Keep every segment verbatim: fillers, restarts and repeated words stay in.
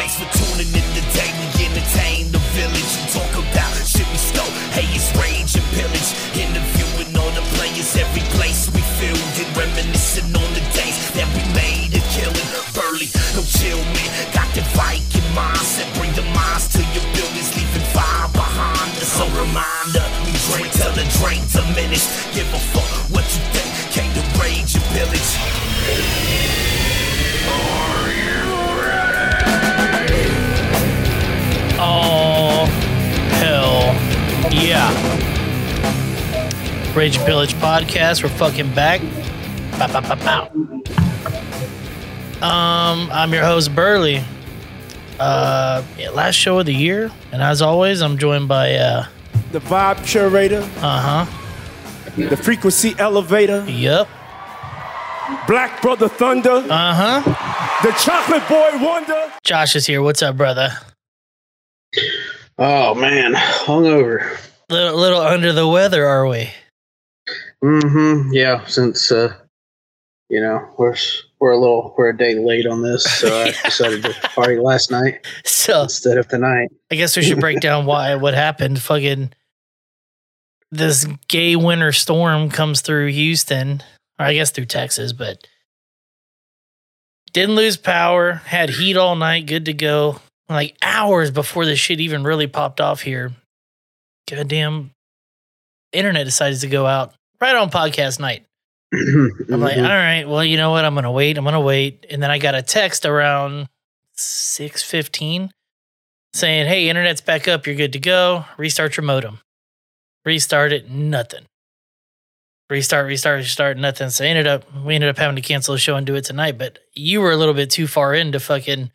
Thanks for tuning in today. We entertain the village and talk about shit we stole. Hey, it's Rage and Pillage. Interviewing all the players, every place we filled it. Reminiscing on the days that we made a killing. Burley, come chill, man. Got the Viking mindset. Bring the minds to your buildings, leaving fire behind us. So reminder, we drink till the drink diminished. Give a fuck what you think. Came to Rage and Pillage. Are you ready? Oh, hell yeah. Rage and Pillage podcast. We're fucking back. Bow, bow, bow, bow. Um, I'm your host, Burley. Uh, yeah, last show of the year. And as always, I'm joined by... Uh, the vibe curator. Uh-huh. The frequency elevator. Yep. Black Brother Thunder. Uh-huh. The Chocolate Boy Wonder. Josh is here. What's up, brother? Oh, man. Hungover. A little, little under the weather, are we? Mm-hmm. Yeah, since, uh, you know, we're we're a little, we're a day late on this, so yeah. I decided to party last night so, instead of tonight. I guess we should break down why, what happened. Fucking this gay winter storm comes through Houston. I guess through Texas, but didn't lose power, had heat all night, good to go. Like hours before this shit even really popped off here, goddamn internet decides to go out right on podcast night. I'm like, all right, well, you know what? I'm going to wait. I'm going to wait. And then I got a text around six fifteen saying, hey, internet's back up. You're good to go. Restart your modem. Restart it. Nothing. Restart, restart, restart, nothing. So ended up, we ended up having to cancel the show and do it tonight. But you were a little bit too far in to fucking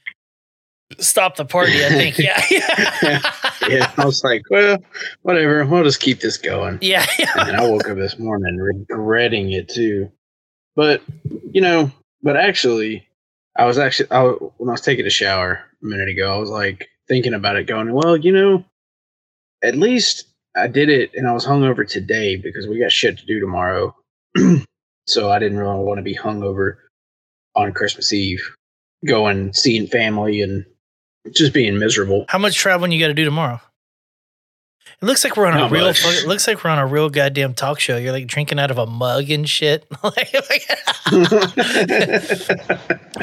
stop the party, I think. Yeah, yeah. yeah. I was like, well, whatever. We'll just keep this going. Yeah. And then I woke up this morning regretting it too. But you know, but actually, I was actually I, when I was taking a shower a minute ago, I was like thinking about it, going, well, you know, at least. I did it and I was hungover today because we got shit to do tomorrow. So I didn't really want to be hungover on Christmas Eve, going, seeing family and just being miserable. How much traveling you got to do tomorrow? It looks like we're on Not a real, much. It looks like we're on a real goddamn talk show. You're like drinking out of a mug and shit. like, like,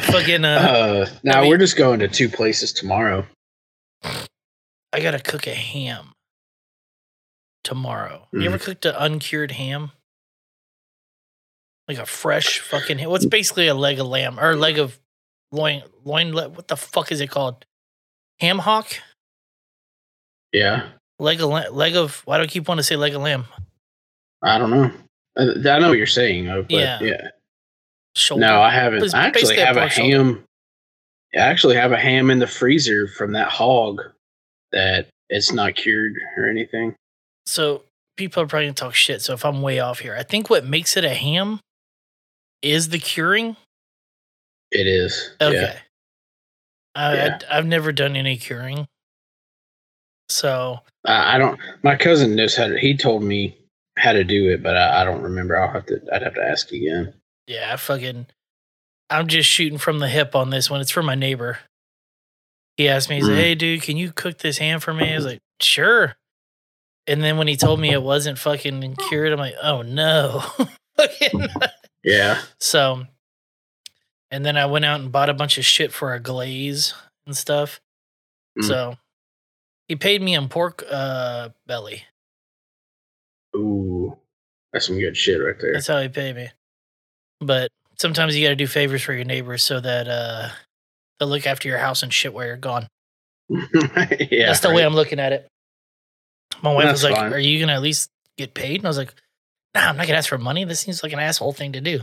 fucking, uh, uh, now I mean, we're just going to two places tomorrow. I got to cook a ham. Tomorrow. You mm. ever cooked an uncured ham? Like a fresh fucking ham. What's basically a leg of lamb or a leg of loin, loin, le- what the fuck is it called? Ham hock? Yeah. Leg of, leg of, why do I keep wanting to say leg of lamb? I don't know. I, I know what you're saying, though. But yeah. yeah. Shoulder. No, I haven't. I actually have a ham. Shoulder. I actually have a ham in the freezer from that hog that it's not cured or anything. So people are probably going to talk shit. So if I'm way off here, I think what makes it a ham is the curing. It is. Okay. Yeah. I, yeah. I, I've never done any curing. So I, I don't, my cousin knows how to, he told me how to do it, but I, I don't remember. I'll have to, I'd have to ask again. Yeah. I fucking, I'm just shooting from the hip on this one. It's for my neighbor. He asked me, he said, mm. hey dude, can you cook this ham for me? I was like, sure. And then when he told me it wasn't fucking cured, I'm like, oh no. yeah. So, and then I went out and bought a bunch of shit for a glaze and stuff. Mm. So he paid me in pork uh, belly. Ooh, that's some good shit right there. That's how he paid me. But sometimes you got to do favors for your neighbors so that uh, they'll look after your house and shit while you're gone. yeah. That's the right. way I'm looking at it. My wife That's was like, fine. Are you going to at least get paid? And I was like, nah, I'm not going to ask for money. This seems like an asshole thing to do.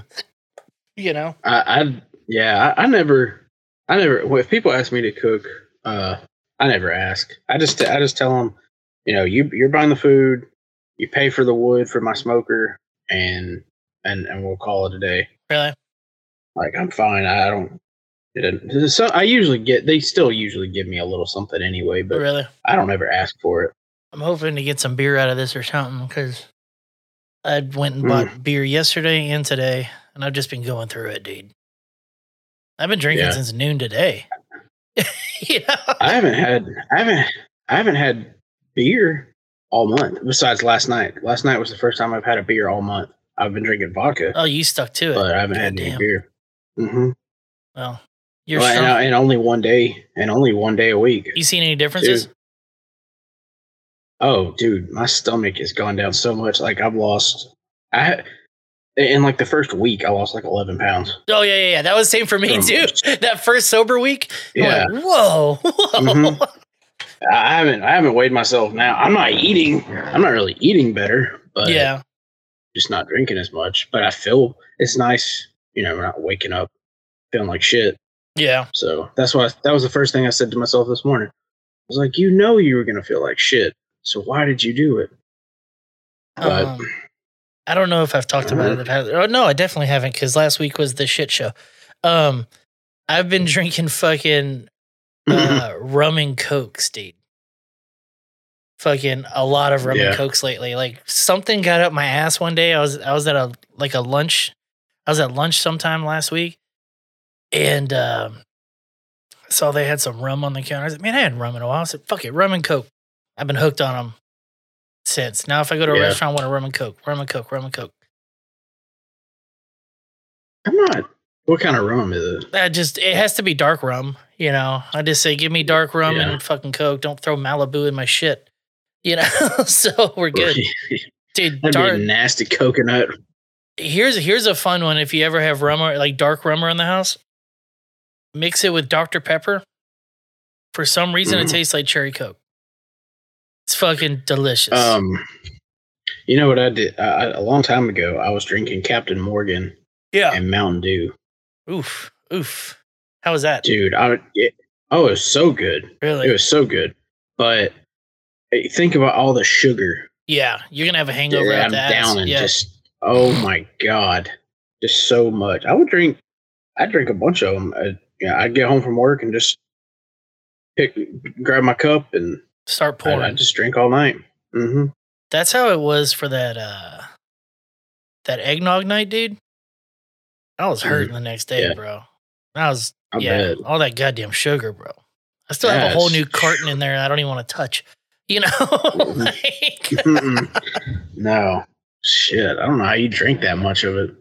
you know? I, I Yeah, I, I never, I never, well, if people ask me to cook, uh, I never ask. I just, I just tell them, you know, you, you're buying the food, you pay for the wood for my smoker, and, and, and we'll call it a day. Really? Like, I'm fine. I don't, it, so I usually get, they still usually give me a little something anyway, but really? I don't ever ask for it. I'm hoping to get some beer out of this or something because I went and bought mm. beer yesterday and today, and I've just been going through it, dude. I've been drinking yeah. since noon today. You know? I haven't had I haven't I haven't had beer all month. Besides last night. Last night was the first time I've had a beer all month. I've been drinking vodka. Oh, you stuck to it. But I haven't God had damn. any beer. Mm-hmm. Well, you're well, and, and only one day, and only one day a week. You seen any differences? Dude. Oh, dude, my stomach has gone down so much. Like I've lost. I. In like the first week, I lost like eleven pounds. Oh yeah, yeah, yeah. That was the same for me too. That first sober week. Yeah. Like, whoa. Whoa. Mm-hmm. I haven't. I haven't weighed myself now. I'm not eating. I'm not really eating better, but yeah, just not drinking as much. But I feel it's nice. You know, we're not waking up feeling like shit. Yeah. So that's why. I, that was the first thing I said to myself this morning. I was like, you know, you were gonna feel like shit. So why did you do it? But. Um. I don't know if I've talked about it. Oh, no, I definitely haven't because last week was the shit show. Um, I've been drinking fucking uh, rum and Cokes, dude. Fucking a lot of rum yeah. and Cokes lately. Like something got up my ass one day. I was I was at a like a lunch. I was at lunch sometime last week, and um, I saw they had some rum on the counter. I was like, man, I hadn't rum in a while. I said, fuck it, rum and Coke. I've been hooked on them. Since now, if I go to a yeah. restaurant, I want a rum and Coke, rum and Coke, rum and Coke. I'm not. What kind of rum is it? I just it has to be dark rum. You know, I just say give me dark rum yeah. and fucking Coke. Don't throw Malibu in my shit. You know, so we're good, dude. That'd dark, be a nasty coconut. Here's here's a fun one. If you ever have rum or like dark rum around the house, mix it with Doctor Pepper. For some reason, mm. it tastes like cherry Coke. It's fucking delicious. Um, you know what I did I, a long time ago? I was drinking Captain Morgan, yeah, and Mountain Dew. Oof, oof. How was that, dude? I it, oh, it was so good. Really, it was so good. But hey, think about all the sugar. Yeah, you're gonna have a hangover. Yeah, I'm down and yeah. just oh my god, just so much. I would drink. I drink a bunch of them. I, yeah, I'd get home from work and just pick, grab my cup and. Start pouring. I just drink all night. Mm-hmm. That's how it was for that uh, that eggnog night, dude. I was hurting mm. the next day, yeah. bro. I was I yeah, bet. all that goddamn sugar, bro. I still That's, have a whole new carton in there. I don't even want to touch. You know, like, no shit. I don't know how you drink that much of it.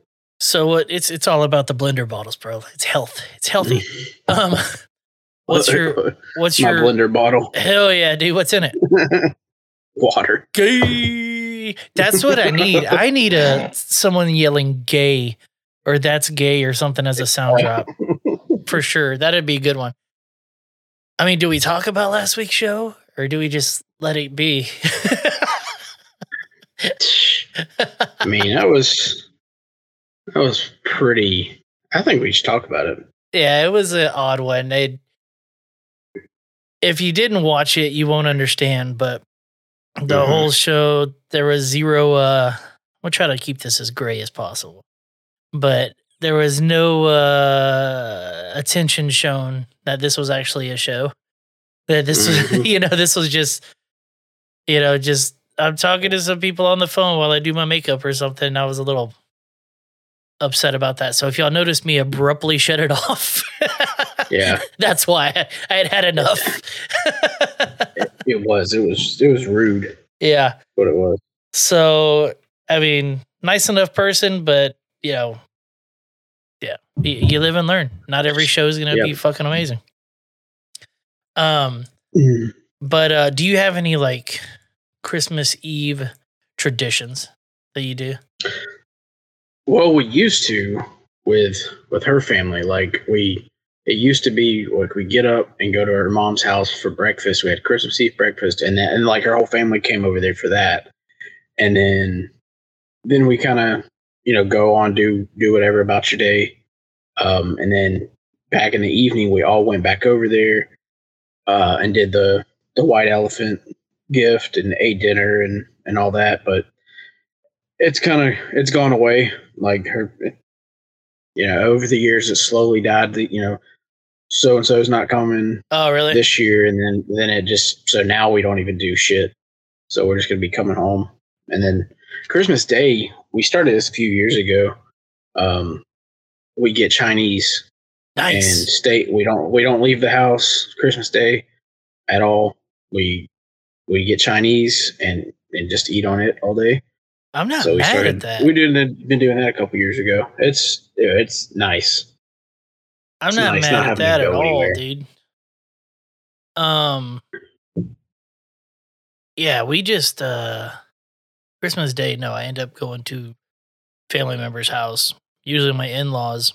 So what? It's it's all about the blender bottles, bro. It's health. It's healthy. um. What's your what's My your blender bottle? Hell yeah, dude! What's in it? Water. Gay. That's what I need. I need a someone yelling "gay" or "that's gay" or something as a sound drop for sure. That'd be a good one. I mean, do we talk about last week's show or do we just let it be? I mean, that was that was pretty. I think we should talk about it. Yeah, it was an odd one. They. If you didn't watch it, you won't understand, but the mm-hmm. whole show, there was zero, uh, we'll try to keep this as gray as possible, but there was no uh, attention shown that this was actually a show, that this mm-hmm. was, you know, this was just, you know, just, I'm talking to some people on the phone while I do my makeup or something, and I was a little upset about that. So if y'all noticed me abruptly shut it off. Yeah, that's why I had had enough. it, it was, it was, it was rude. Yeah, what it was. So, I mean, nice enough person, but you know, yeah, you, you live and learn. Not every show is going to yep. be fucking amazing. Um, mm. but uh, do you have any like Christmas Eve traditions that you do? Well, we used to with with her family, like we. It used to be like we get up and go to her mom's house for breakfast. We had Christmas Eve breakfast, and that, and like her whole family came over there for that. And then, then we kind of, you know, go on do do whatever about your day. Um, and then back in the evening, we all went back over there uh, and did the the white elephant gift and ate dinner and and all that. But it's kind of it's gone away. Like her, you know, over the years, it slowly died. The, you know. So and so is not coming. Oh, really? This year, and then then it just so now we don't even do shit. So we're just gonna be coming home, and then Christmas Day we started this a few years ago. Um, we get Chinese Nice. And stay. We don't. We don't leave the house Christmas Day at all. We we get Chinese and and just eat on it all day. I'm not so mad started, at that. We've been doing that a couple years ago. It's it's nice. I'm it's not nice mad not at that at all, anywhere. dude. Um. Yeah, we just uh, Christmas Day. No, I end up going to family member's house, usually my in-laws.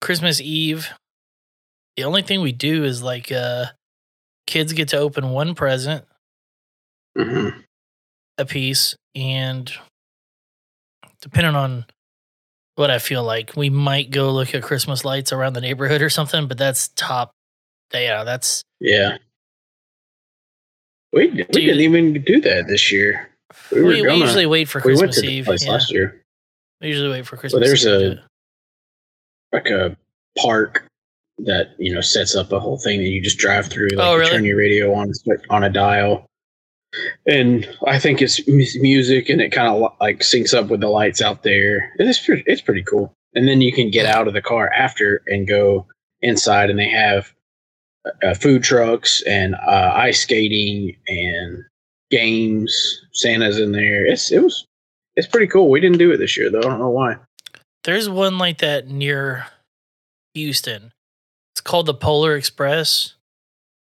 Christmas Eve, the only thing we do is like uh, kids get to open one present mm-hmm. a piece, and depending on what I feel like, we might go look at Christmas lights around the neighborhood or something. But that's top. Yeah, that's yeah. We, we Dude, didn't even do that this year. We, we, gonna, we usually wait for Christmas we went to Eve. Place yeah. last year. We usually wait for Christmas. Well, there's Eve a like a park that you know sets up a whole thing that you just drive through. Like oh, really? You turn your radio on on a dial, and I think it's music, and it kind of like syncs up with the lights out there. And it's pretty, it's pretty cool. And then you can get out of the car after and go inside, and they have. Uh, food trucks and uh, ice skating and games. Santa's in there. It's it was it's pretty cool. We didn't do it this year though. I don't know why. There's one like that near Houston. It's called the Polar Express,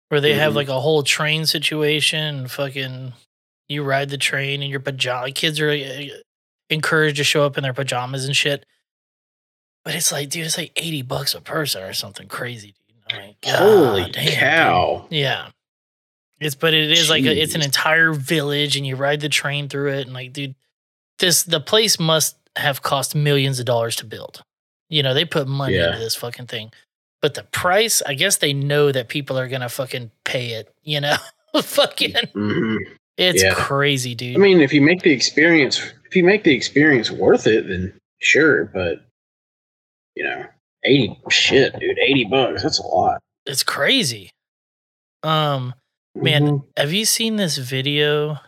where they mm-hmm. have like a whole train situation. Fucking, you ride the train in your pajama. Kids are uh, encouraged to show up in their pajamas and shit. But it's like, dude, it's like eighty bucks a person or something crazy. Like, holy God, cow! Dude. Yeah, it's but it is Jeez. like a, it's an entire village, and you ride the train through it, and like, dude, this the place must have cost millions of dollars to build. You know, they put money yeah. into this fucking thing, but the price, I guess they know that people are gonna fucking pay it. You know, fucking, mm-hmm. it's yeah. crazy, dude. I mean, if you make the experience, if you make the experience worth it, then sure, but you know. eighty shit, dude. eighty bucks. That's a lot. It's crazy. Um, man, mm-hmm. have you seen this video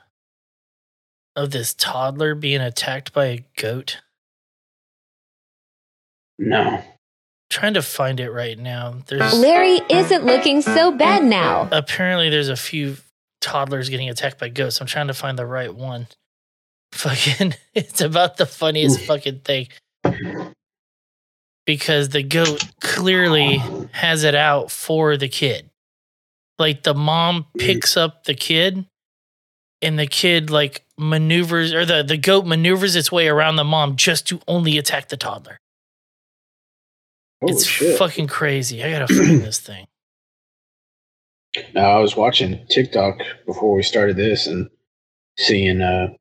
of this toddler being attacked by a goat? No. I'm trying to find it right now. There's Larry isn't looking so bad now. Apparently, there's a few toddlers getting attacked by goats. I'm trying to find the right one. Fucking, it's about the funniest fucking thing. Because the goat clearly has it out for the kid. Like, the mom picks up the kid, and the kid, like, maneuvers, or the, the goat maneuvers its way around the mom just to only attack the toddler. Holy it's shit. fucking crazy. I gotta find this thing. Now, I was watching TikTok before we started this and seeing uh,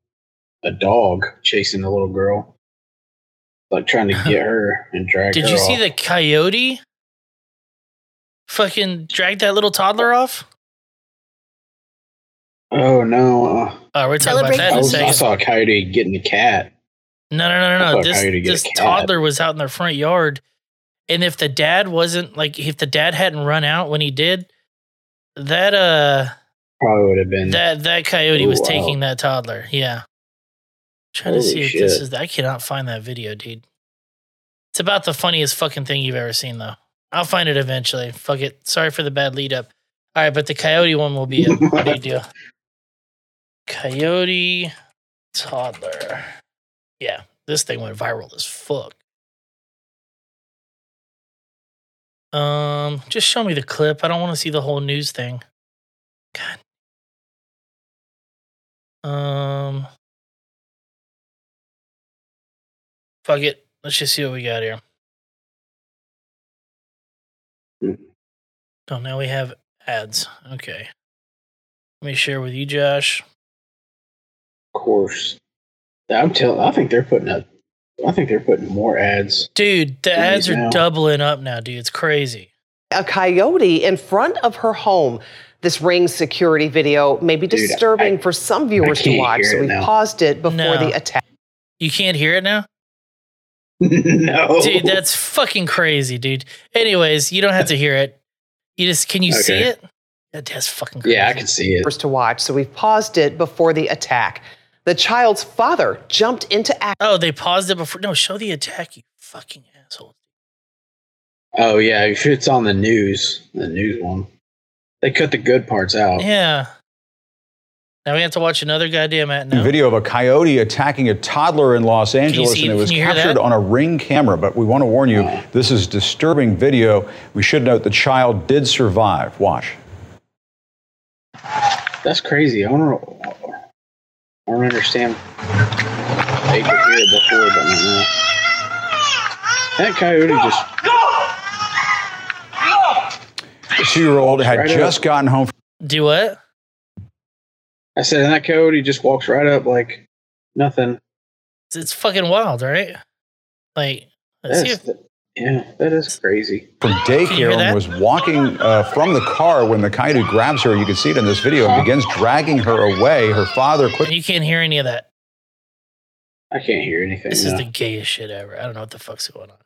a dog chasing the little girl. Like trying to get her and drag Did her Did you off. see the coyote fucking drag that little toddler off? Oh, no. Uh, oh, we're talking about that in a second. I saw a coyote getting a cat. No, no, no, no, no. This, this toddler was out in their front yard. And if the dad wasn't, like, if the dad hadn't run out when he did, that, uh, probably would have been. That, that coyote was taking that toddler. Yeah. Trying Holy to see if shit. this is... I cannot find that video, dude. It's about the funniest fucking thing you've ever seen, though. I'll find it eventually. Fuck it. Sorry for the bad lead up. All right, but the coyote one will be a big deal. Coyote toddler. Yeah, this thing went viral as fuck. Um, just show me the clip. I don't want to see the whole news thing. God. Um... Fuck it. Let's just see what we got here. So now we have ads. Okay. Let me share with you, Josh. Of course. I'm telling. I think they're putting up. I think they're putting more ads. Dude, the ads are now. doubling up now, dude. It's crazy. A coyote in front of her home. This Ring security video may be dude, disturbing I, for some viewers to watch, so we now. paused it before no. the attack. You can't hear it now? No. Dude, that's fucking crazy, dude. Anyways, you don't have to hear it. You just, can you okay. see it? That's fucking crazy. Yeah, I can see it. To watch, so we've paused it before the attack. The child's father jumped into action. Oh, they paused it before. No, show the attack, you fucking asshole. Oh, yeah. It's on the news. The news one. They cut the good parts out. Yeah. Now we have to watch another goddamn ad now. Video of a coyote attacking a toddler in Los Angeles, P C, and it was captured on a Ring camera. But we want to warn you, oh. this is disturbing video. We should note the child did survive. Watch. That's crazy. I don't, I don't understand. They could hear it before, but no. That coyote just... The two-year-old had right just up. gotten home. From- Do what? I said, and that coyote just walks right up like nothing. It's, it's fucking wild, right? Like, let's see if- the, yeah, that is crazy. From daycare and was walking uh, from the car when the coyote grabs her. You can see it in this video. Huh? And begins dragging her away. Her father quickly. You can't hear any of that. I can't hear anything. This no. is the gayest shit ever. I don't know what the fuck's going on.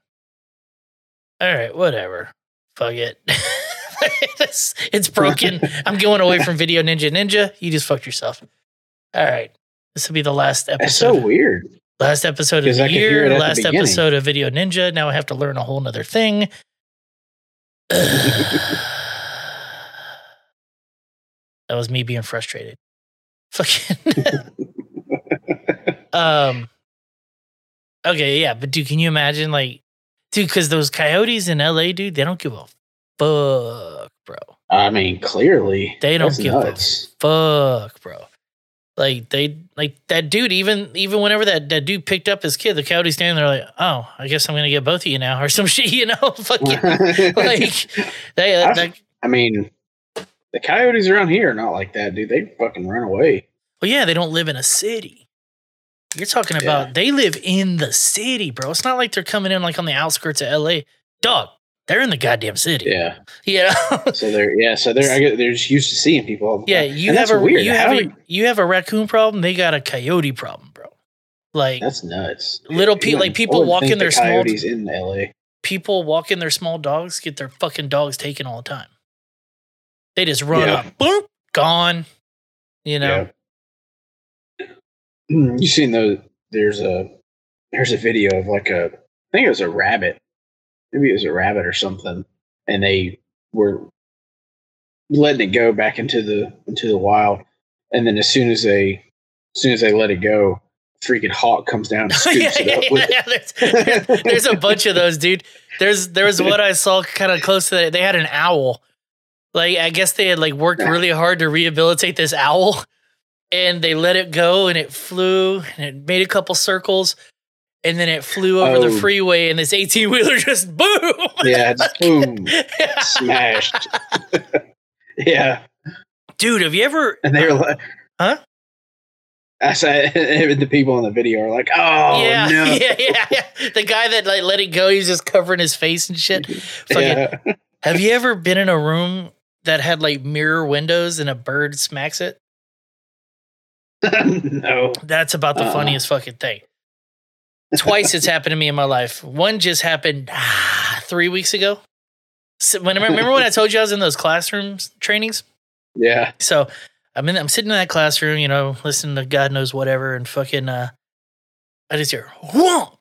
All right, whatever. Fuck it. it's, it's broken. I'm going away from Video Ninja Ninja. You just fucked yourself. All right. This will be the last episode. That's so weird. Last episode of the year. Last episode of Video Ninja. Now I have to learn a whole nother thing. That was me being frustrated. Fucking. um. Okay, yeah. But, dude, can you imagine, like, dude, because those coyotes in L A, dude, they don't give a fuck, bro. I mean, clearly they don't give nuts. a fuck, bro. Like they, like that dude. Even, even whenever that, that dude picked up his kid, the coyote's standing there like, oh, I guess I'm gonna get both of you now, or some shit, you know? Fucking like they. I, that, I mean, the coyotes around here are not like that, dude. They fucking run away. Well, yeah, they don't live in a city. You're talking about yeah. they live in the city, bro. It's not like they're coming in like on the outskirts of L A, dog. They're in the goddamn city. Yeah. You know? So they're yeah. So they're I guess they're just used to seeing people all the yeah, time. Yeah. You and have a weird. You have a, we, you have a raccoon problem. They got a coyote problem, bro. Like that's nuts. Little people, like people walk in their the small dogs in L A. People walk in their small dogs, get their fucking dogs taken all the time. They just run yeah. up, boom, gone. You know. Yeah. You seen those? There's a there's a video of like a I think it was a rabbit. Maybe it was a rabbit or something, and they were letting it go back into the into the wild. And then as soon as they as soon as they let it go, a freaking hawk comes down and scoops yeah, it up. Yeah, with yeah. It. There's, there's a bunch of those, dude. There's there was what I saw kind of close to that. They had an owl. Like I guess they had like worked really hard to rehabilitate this owl, and they let it go, and it flew, and it made a couple circles. And then it flew over oh. the freeway, and this eighteen-wheeler just boom. Yeah, boom, smashed. Yeah, dude, have you ever? And they were like, "Huh?" I said, the people in the video are like, "Oh, yeah, no. yeah, yeah, yeah." The guy that like let it go, he's just covering his face and shit. Yeah. Have you ever been in a room that had like mirror windows and a bird smacks it? No, that's about the uh-huh. funniest fucking thing. Twice it's happened to me in my life. One just happened ah, three weeks ago. So when remember when I told you I was in those classrooms trainings? Yeah. So I'm in. I'm sitting in that classroom, you know, listening to God knows whatever, and fucking. Uh, I just hear whoa,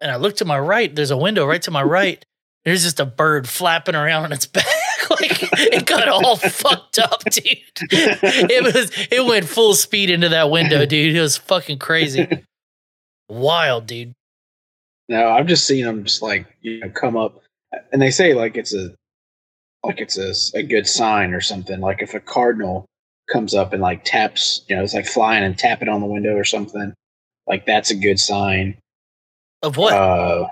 and I look to my right. There's a window right to my right. There's just a bird flapping around on its back. Like it got all fucked up, dude. It was. It went full speed into that window, dude. It was fucking crazy. Wild, dude. No, I've just seen them just like, you know, come up, and they say like it's a like it's a, a good sign or something. Like if a cardinal comes up and like taps, you know, it's like flying and tapping on the window or something. Like that's a good sign. Of what? Uh,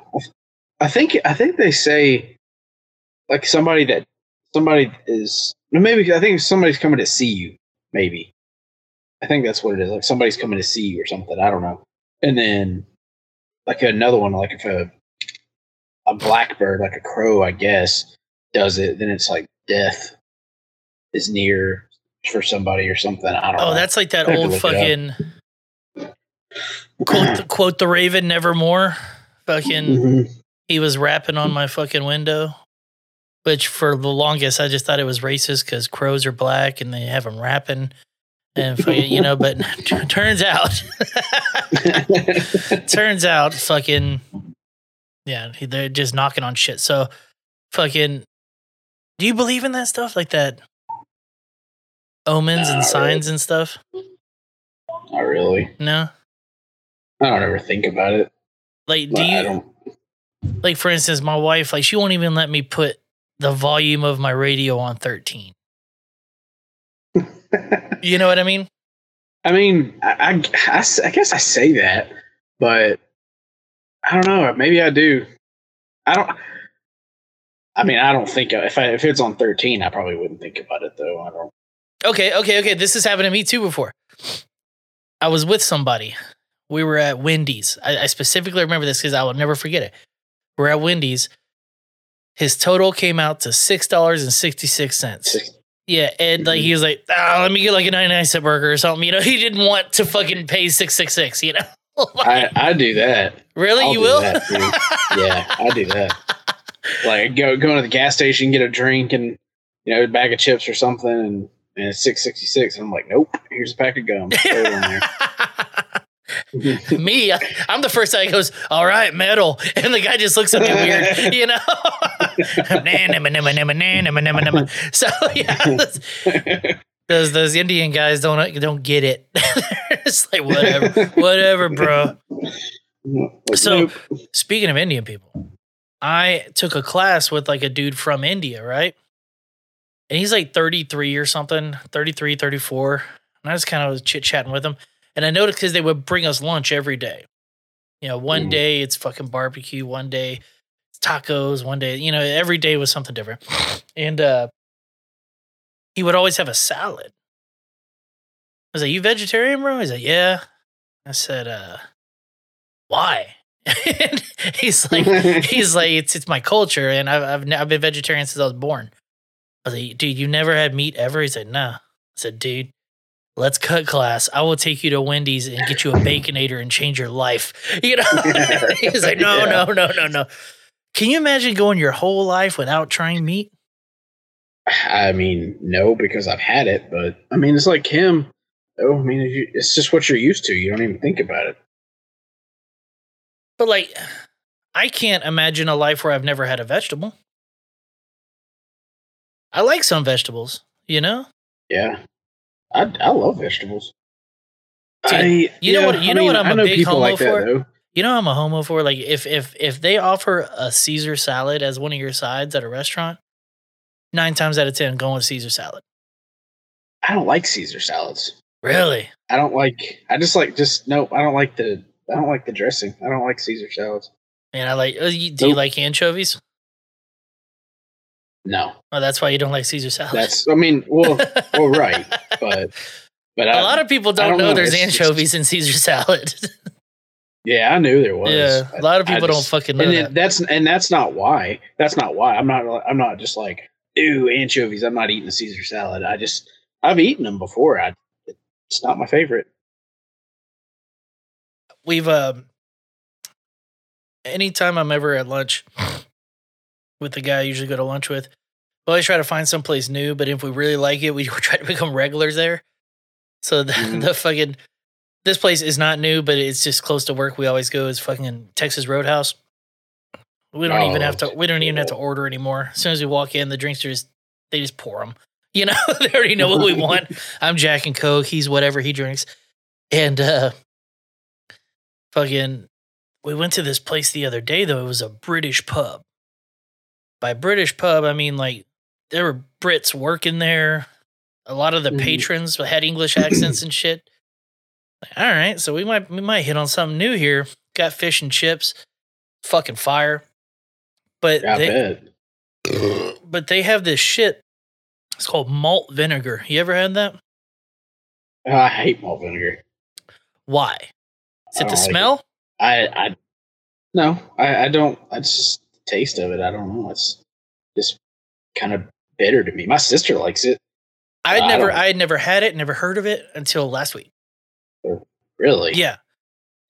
I think I think they say like somebody that somebody is maybe I think somebody's coming to see you. Maybe I think that's what it is. Like somebody's coming to see you or something. I don't know. And then, like another one, like if a a blackbird, like a crow, I guess, does it, then it's like death is near for somebody or something. I don't oh, know. Oh, that's like that old fucking quote the, quote the Raven nevermore. Fucking, mm-hmm. He was rapping on my fucking window, which for the longest I just thought it was racist because crows are black and they have them rapping. And fucking, you know, but t- turns out, turns out, fucking, yeah, they're just knocking on shit. So, fucking, do you believe in that stuff? Like that omens no, and signs really. and stuff? Not really. No? I don't ever think about it. Like, do you, I don't. Like, for instance, my wife, like, she won't even let me put the volume of my radio on thirteen. You know what I mean? I mean, I, I, I, I guess I say that, but I don't know. Maybe I do. I don't. I mean, I don't think if I, if it's on thirteen, I probably wouldn't think about it, though. I don't. Okay, okay, okay. This has happened to me, too, before. I was with somebody. We were at Wendy's. I, I specifically remember this because I will never forget it. We're at Wendy's. His total came out to six dollars and sixty-six cents. Yeah, and like he was like, oh, let me get like a ninety-nine cent burger or something. You know, he didn't want to fucking pay six sixty-six, you know? Like, I, I do that. Really? I'll you will? That, yeah, I do that. Like, go go to the gas station, get a drink and, you know, a bag of chips or something, and, and it's six sixty-six. And I'm like, nope, here's a pack of gum. Throw it on there. Me, I, I'm the first guy that goes, all right, metal. And the guy just looks at me weird, you know? So, yeah. Those, those Indian guys don't don't get it. It's like, whatever, whatever, bro. So, speaking of Indian people, I took a class with, like, a dude from India, right? And he's, like, thirty-three or something, thirty-three, thirty-four. And I was kind of chit-chatting with him. And I noticed because they would bring us lunch every day. You know, one mm. day it's fucking barbecue, one day it's tacos, one day, you know, every day was something different. And uh, he would always have a salad. I was like, you vegetarian, bro? He's like, yeah. I said, uh, why? And he's like, he's like, it's it's my culture, and I've I've, n- I've been vegetarian since I was born. I was like, dude, you never had meat ever? He said, no. Nah. I said, dude. Let's cut class. I will take you to Wendy's and get you a Baconator and change your life. You know, yeah. He's like, no, yeah. no, no, no, no. Can you imagine going your whole life without trying meat? I mean, no, because I've had it, but I mean, it's like him. Oh, I mean, it's just what you're used to. You don't even think about it. But like, I can't imagine a life where I've never had a vegetable. I like some vegetables, you know? Yeah. I, I love vegetables. See, I, you yeah, know what? You I know mean, what? I'm a big homo like for. That, you know, I'm a homo for. Like, if if if they offer a Caesar salad as one of your sides at a restaurant, nine times out of ten, I'm going with Caesar salad. I don't like Caesar salads. Really? I don't like. I just like just no. I don't like the. I don't like the dressing. I don't like Caesar salads. And I like. Do you nope. like anchovies? No. Oh, that's why you don't like Caesar salad. That's. I mean, well, well, right. But, but a I, lot of people don't, don't know, know there's it's, anchovies it's, in Caesar salad. Yeah, I knew there was. Yeah, a lot of people just, don't fucking know and that. That's and that's not why. That's not why. I'm not. I'm not just like, ew, anchovies. I'm not eating a Caesar salad. I just I've eaten them before. I it's not my favorite. We've um. Anytime I'm ever at lunch with the guy I usually go to lunch with. We always try to find someplace new, but if we really like it, we try to become regulars there. So the, mm-hmm. the fucking, this place is not new, but it's just close to work. We always go is fucking Texas Roadhouse. We don't oh, even have to, we don't even cool. have to order anymore. As soon as we walk in, the drinks are just, they just pour them. You know, they already know what we want. I'm Jack and Coke. He's whatever he drinks. And uh, fucking, we went to this place the other day, though. It was a British pub. By British pub, I mean like, there were Brits working there. A lot of the patrons had English accents and shit. Like, all right, so we might we might hit on something new here. Got fish and chips, fucking fire. But I they, bet. But they have this shit. It's called malt vinegar. You ever had that? Oh, I hate malt vinegar. Why? Is it the like smell? It. I I no, I, I don't. It's just the taste of it. I don't know. It's just kind of bitter to me. My sister likes it. I'd never, I had never had it, never heard of it until last week. Really? Yeah.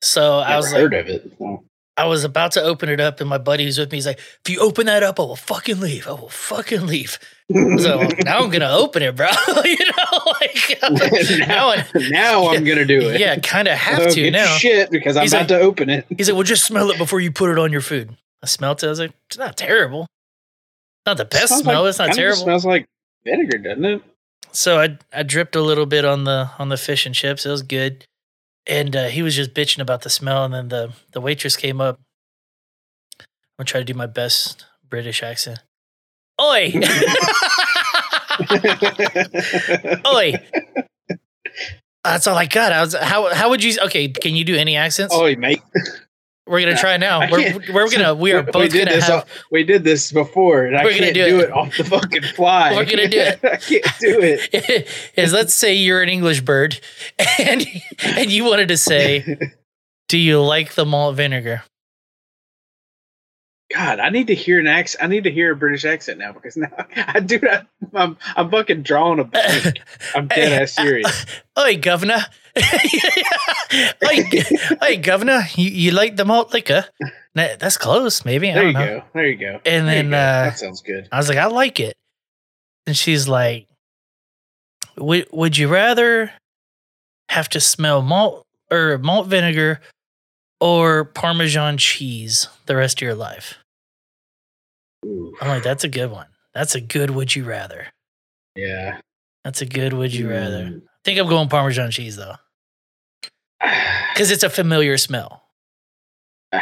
So never I was heard like, of it. No. I was about to open it up, and my buddy who's with me, he's like, "If you open that up, I will fucking leave. I will fucking leave." So now I'm gonna open it, bro. You know, like now, now, now I'm gonna do it. Yeah, kind of have so to now. Shit, because I'm he's about like, to open it. He's like, "Well, just smell it before you put it on your food." I smelled it. I was like, "It's not terrible." Not the best it smell. Like, it's not terrible. It smells like vinegar, doesn't it? So I I dripped a little bit on the on the fish and chips. It was good. And uh, he was just bitching about the smell. And then the, the waitress came up. I'm going to try to do my best British accent. Oi! Oi! That's all I got. I was how how would you okay, can you do any accents? Oi, mate. We're gonna try now. We're we're gonna we are both we did gonna this have all, we did this before and I can't do, do it. it off the fucking fly. We're gonna do it. I can't do it. Is let's say you're an English bird and and you wanted to say, do you like the malt vinegar? God, I need to hear an accent. I need to hear a British accent now because now I do not. I'm, I'm fucking drawing a blank. I'm dead ass serious. Oi, governor. Oi, oi, governor. You, you like the malt liquor? That's close, maybe. I don't know. There you go. There you go. And then uh, that sounds good. I was like, I like it. And she's like, would would you rather have to smell malt or malt vinegar or Parmesan cheese the rest of your life? Ooh. I'm like, that's a good one. That's a good would you rather. Yeah. That's a good would you mm. rather. I think I'm going Parmesan cheese, though. Because it's a familiar smell. I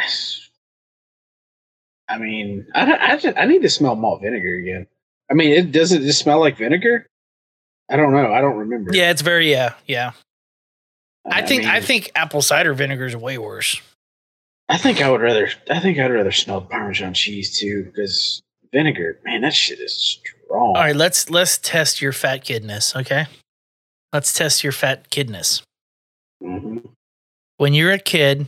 mean, I, don't, I, just, I need to smell malt vinegar again. I mean, it doesn't just smell like vinegar. I don't know. I don't remember. Yeah, it's very, yeah, yeah. I, I think mean, I think apple cider vinegar is way worse. I think I would rather I think I'd rather smell Parmesan cheese too, because vinegar, man, that shit is strong. All right, let's let's test your fat kidness, okay? Let's test your fat kidness. Mm-hmm. When you're a kid,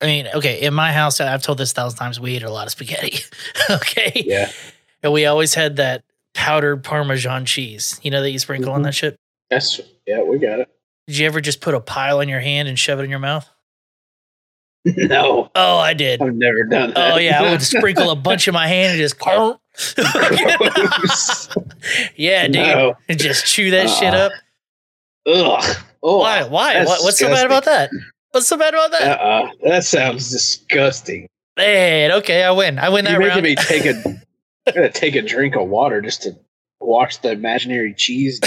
I mean, okay, in my house, I've told this a thousand times, we ate a lot of spaghetti, okay? Yeah. And we always had that powdered Parmesan cheese, you know, that you sprinkle mm-hmm. on that shit. That's yeah, we got it. Did you ever just put a pile in your hand and shove it in your mouth? No. Oh, I did. I've never done that. Oh yeah, I would sprinkle a bunch in my hand and just yeah, dude, no. And just chew that uh, shit up. Ugh. Oh, why? Why? What, what's disgusting. so bad about that? What's so bad about that? Uh-uh. That sounds disgusting. Man, okay, I win. I win You're that round. You're making me take a take a drink of water just to watch the imaginary cheese.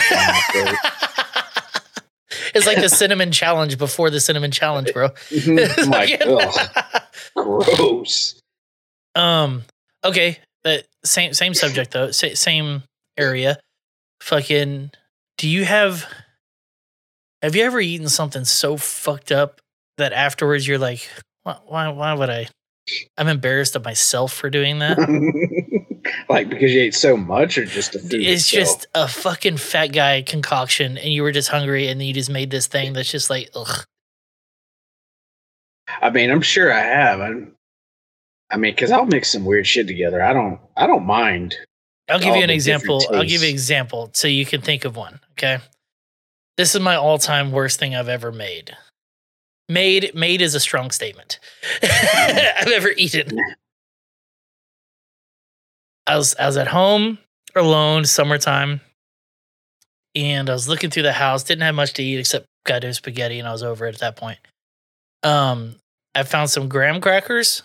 It's like the cinnamon challenge before the cinnamon challenge, bro. Like, ugh, gross. Um. Okay. But same same subject though. S- same area. Fucking. Do you have? Have you ever eaten something so fucked up that afterwards you're like, why? Why, why would I? I'm embarrassed of myself for doing that. Like because you ate so much or just a food? It's itself? Just a fucking fat guy concoction and you were just hungry and you just made this thing that's just like, ugh. I mean, I'm sure I have. I'm, I mean, because I'll mix some weird shit together. I don't I don't mind. I'll give you an example. I'll give you an example so you can think of one. Okay. This is my all-time worst thing I've ever made. Made made is a strong statement. I've ever eaten. I was I was at home alone, summertime, and I was looking through the house. Didn't have much to eat except goddamn spaghetti, and I was over it at that point. Um, I found some graham crackers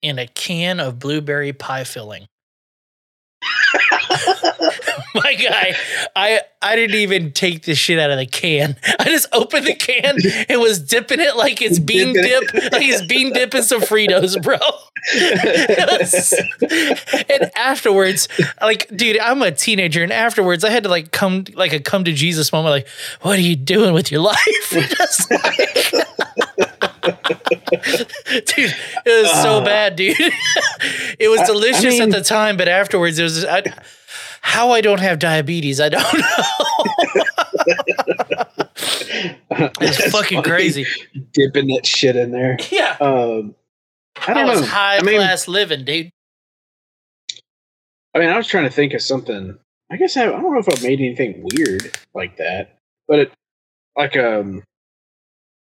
and a can of blueberry pie filling. My guy, I I didn't even take the shit out of the can. I just opened the can and was dipping it like it's bean dip, like it's bean dip and some Fritos, bro. And afterwards, like, dude, I'm a teenager, and afterwards, I had to like come, like a come to Jesus moment, like, what are you doing with your life? Just like, dude, it was uh, so bad, dude. It was delicious I, I mean, at the time, but afterwards, it was just, I, how I don't have diabetes, I don't know. It's fucking funny. Crazy. Dipping that shit in there. Yeah. Um, I don't that know. Was high I mean, class living, dude. I mean, I was trying to think of something. I guess I, I don't know if I've made anything weird like that, but it, like um.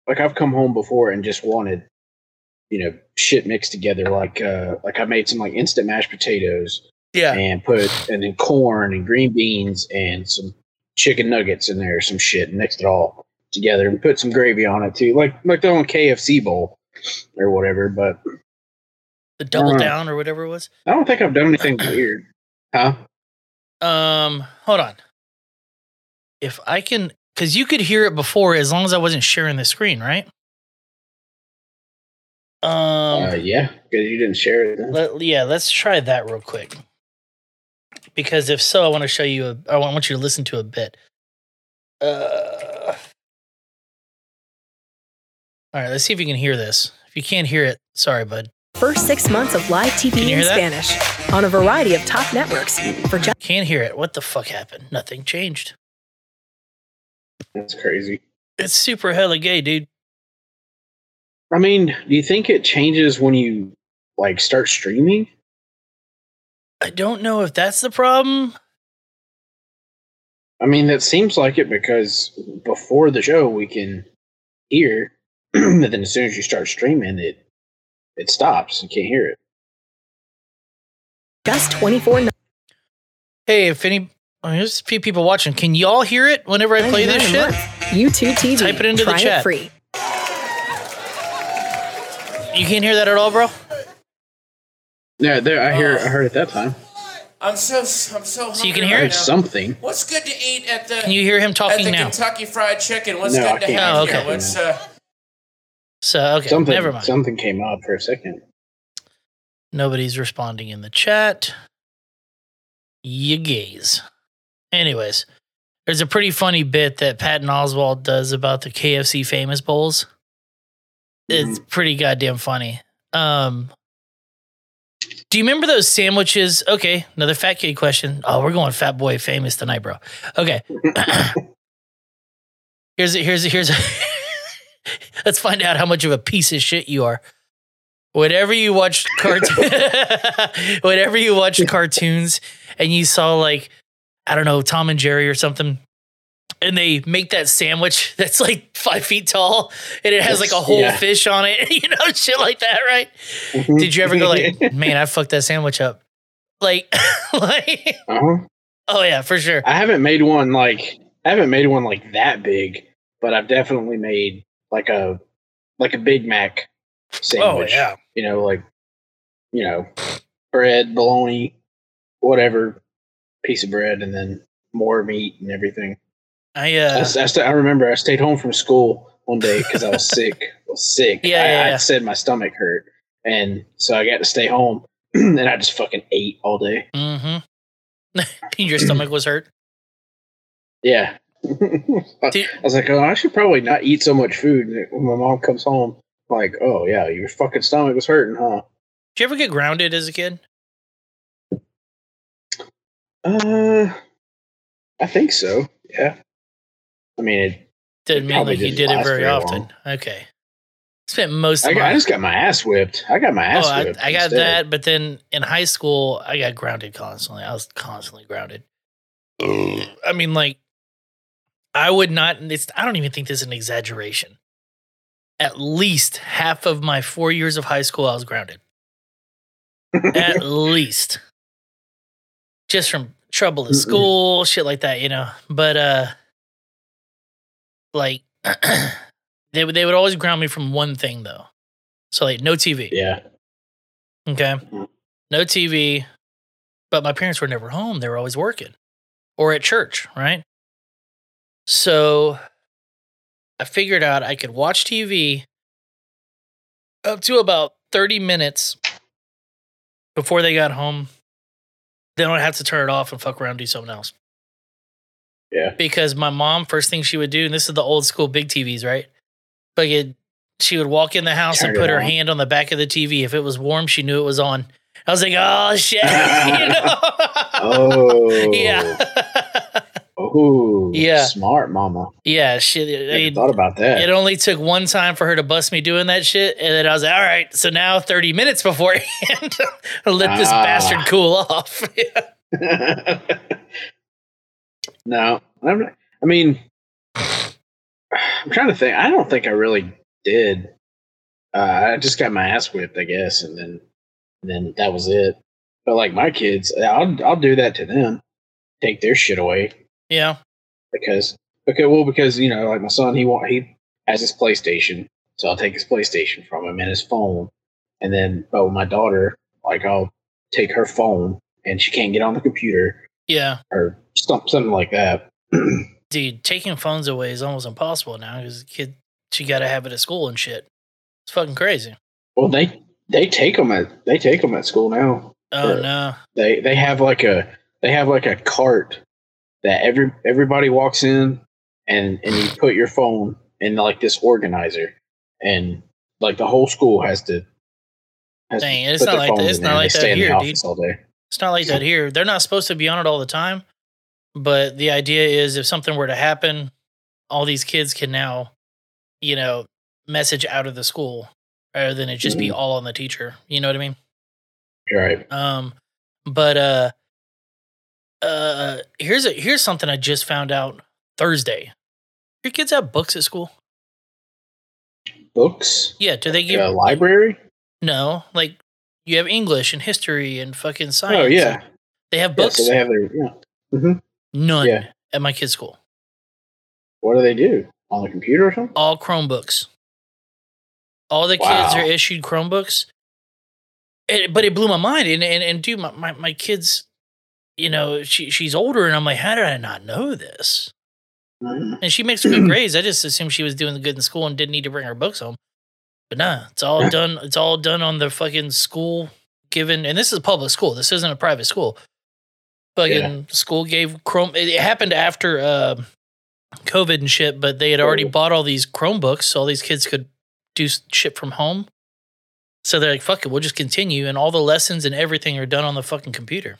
Like I've come home before and just wanted, you know, shit mixed together. Like, uh, like I made some like instant mashed potatoes, yeah, and put and then corn and green beans and some chicken nuggets in there, some shit, and mixed it all together and put some gravy on it too, like like their own K F C bowl or whatever. But The double down or whatever it was. I don't think I've done anything weird. Huh? Um, hold on. If I can, because you could hear it before as long as I wasn't sharing the screen, right? Um. Uh, yeah, because you didn't share it. Let, yeah, let's try that real quick. Because if so, I want to show you. A, I want you to listen to a bit. Uh. All right, let's see if you can hear this. If you can't hear it, sorry, bud. First six months of live T V in Spanish on a variety of top networks. For just- Can't hear it. What the fuck happened? Nothing changed. That's crazy. It's super hella gay, dude. I mean, do you think it changes when you like start streaming? I don't know if that's the problem. I mean, that seems like it because before the show we can hear, but then as soon as you start streaming, it. It stops. You can't hear it. Just twenty-four. Hey, if any, I mean, there's a few people watching. Can y'all hear it whenever I play this shit? YouTube T V. Type it into the chat. It free. You can't hear that at all, bro? Yeah, there. I hear. Uh, I heard it that time. I'm so. I'm so. Hungry so you can hear right it. Something. What's good to eat at the? Can you hear him talking at the now? Kentucky Fried Chicken. What's no, good to have oh, okay. here? What's uh. So, okay, something, never mind. Something came up for a second. Nobody's responding in the chat. You gaze. Anyways, there's a pretty funny bit that Patton Oswalt does about the K F C Famous Bowls. Mm-hmm. It's pretty goddamn funny. Um, do you remember those sandwiches? Okay, another fat kid question. Oh, we're going fat boy famous tonight, bro. Okay. here's it, here's it, here's it. Let's find out how much of a piece of shit you are. Whenever you watched cartoon, whenever you watched cartoons and you saw like, I don't know, Tom and Jerry or something, and they make that sandwich that's like five feet tall and it has like a whole yeah. fish on it, you know, shit like that, right? Mm-hmm. Did you ever go like, man, I fucked that sandwich up? Like, like, uh-huh. Oh yeah, for sure. I haven't made one like I haven't made one like that big, but I've definitely made. Like a, like a Big Mac sandwich. Oh, yeah. You know, like, you know, bread, bologna, whatever, piece of bread, and then more meat and everything. I uh, I, I, st- I remember I stayed home from school one day because I was sick. I was sick. Yeah, I, yeah, yeah. I said my stomach hurt, and so I got to stay home, and I just fucking ate all day. Mm-hmm. Your stomach was hurt? Yeah. I was like, oh, I should probably not eat so much food. And when my mom comes home, I'm like, oh yeah, your fucking stomach was hurting, huh? Did you ever get grounded as a kid? Uh, I think so. Yeah. I mean, it didn't mean like you did it very often. Long. Okay. Spent most. Of I, got, my- I just got my ass whipped. I got my ass oh, whipped. I, I got that, but then in high school, I got grounded constantly. I was constantly grounded. I mean, like. I would not, it's, I don't even think this is an exaggeration. At least half of my four years of high school, I was grounded. At least. Just from trouble at school, shit like that, you know. But, uh, like, they, they would always ground me from one thing, though. So, like, no T V. Yeah. Okay. No T V. But my parents were never home. They were always working or at church, right? So I figured out I could watch T V up to about thirty minutes before they got home. Then I'd have to turn it off and fuck around and do something else. Yeah. Because my mom, first thing she would do, and this is the old school big T Vs, right? But it, she would walk in the house turn and put her on. Hand on the back of the T V. If it was warm, she knew it was on. I was like, oh, shit. You know? Oh. Yeah. Ooh, yeah. Smart mama. Yeah, shit. I mean, thought about that. It only took one time for her to bust me doing that shit, and then I was like, all right, so now thirty minutes beforehand, I'll let ah. this bastard cool off. Yeah. No, I'm not, I mean, I'm trying to think. I don't think I really did. Uh, I just got my ass whipped, I guess, and then and then that was it. But like my kids, I'll I'll do that to them. Take their shit away. Yeah, because okay, well, because you know, like my son, he want he has his PlayStation, so I'll take his PlayStation from him and his phone, And then, oh, my daughter, like, I'll take her phone and she can't get on the computer. Yeah. Or something like that. Dude, taking phones away is almost impossible now because kid, she got to have it at school and shit. It's fucking crazy. Well, they they take them at they take them at school now. Oh no. They they have like a they have like a cart that every everybody walks in and and you put your phone in like this organizer and like the whole school has to. Has Dang, to it's, not like it's not like that. It's not like that here, dude. All day. It's not like that here. They're not supposed to be on it all the time, but the idea is if something were to happen, all these kids can now, you know, message out of the school rather than it just mm-hmm. be all on the teacher. You know what I mean? You're right. Um, but uh, uh, here's a here's something I just found out Thursday. Your kids have books at school? Books? Yeah. Do they give a library? No, like you have English and history and fucking science. Oh yeah. They have books. Yeah, so they have their yeah. Mm-hmm. None yeah. at my kids' school. What do they do on the computer or something? All Chromebooks. All the wow. kids are issued Chromebooks. It, but it blew my mind. And, and, and dude, my, my, my kids, you know, she she's older. And I'm like, how did I not know this? Mm. And she makes good grades. I just assumed she was doing good in school and didn't need to bring her books home. But nah, it's all done. It's all done on the fucking school given. And this is a public school. This isn't a private school. Fucking yeah. school gave Chrome. It happened after uh, COVID and shit, but they had already bought all these Chromebooks. So all these kids could do shit from home. So they're like, fuck it, we'll just continue. And all the lessons and everything are done on the fucking computer.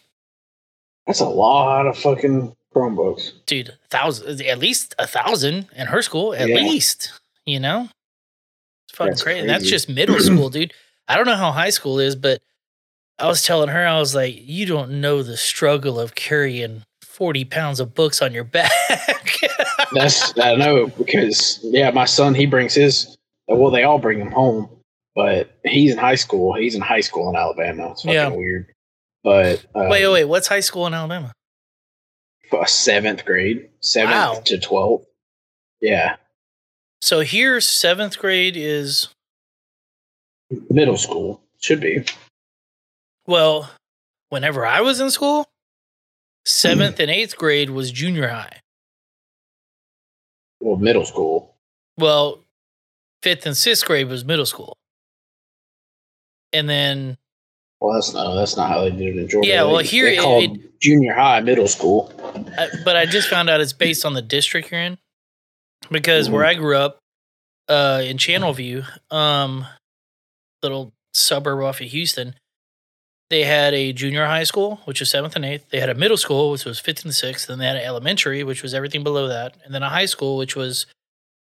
That's a lot of fucking Chromebooks. Dude, thousands, at least a thousand in her school, at yeah. least, you know? It's fucking That's crazy. crazy. That's just middle school, dude. I don't know how high school is, but I was telling her, I was like, you don't know the struggle of carrying forty pounds of books on your back. That's, I know, because, yeah, my son, he brings his, well, they all bring them home. But he's in high school. He's in high school in Alabama. It's fucking yeah. weird. But um, wait, wait, what's high school in Alabama? Seventh grade, seventh wow. to twelfth. Yeah. So here, seventh grade is middle school. Should be. Well, whenever I was in school, seventh and eighth grade was junior high. Well, middle school. Well, fifth and sixth grade was middle school. And then, well, that's not that's not how they did it in Georgia. Yeah, well, they, here they it, it junior high, middle school. I, but I just found out it's based on the district you're in, because mm-hmm. where I grew up uh, in Channelview, um, little suburb off of Houston, they had a junior high school, which was seventh and eighth. They had a middle school, which was fifth and sixth. Then they had an elementary, which was everything below that, and then a high school, which was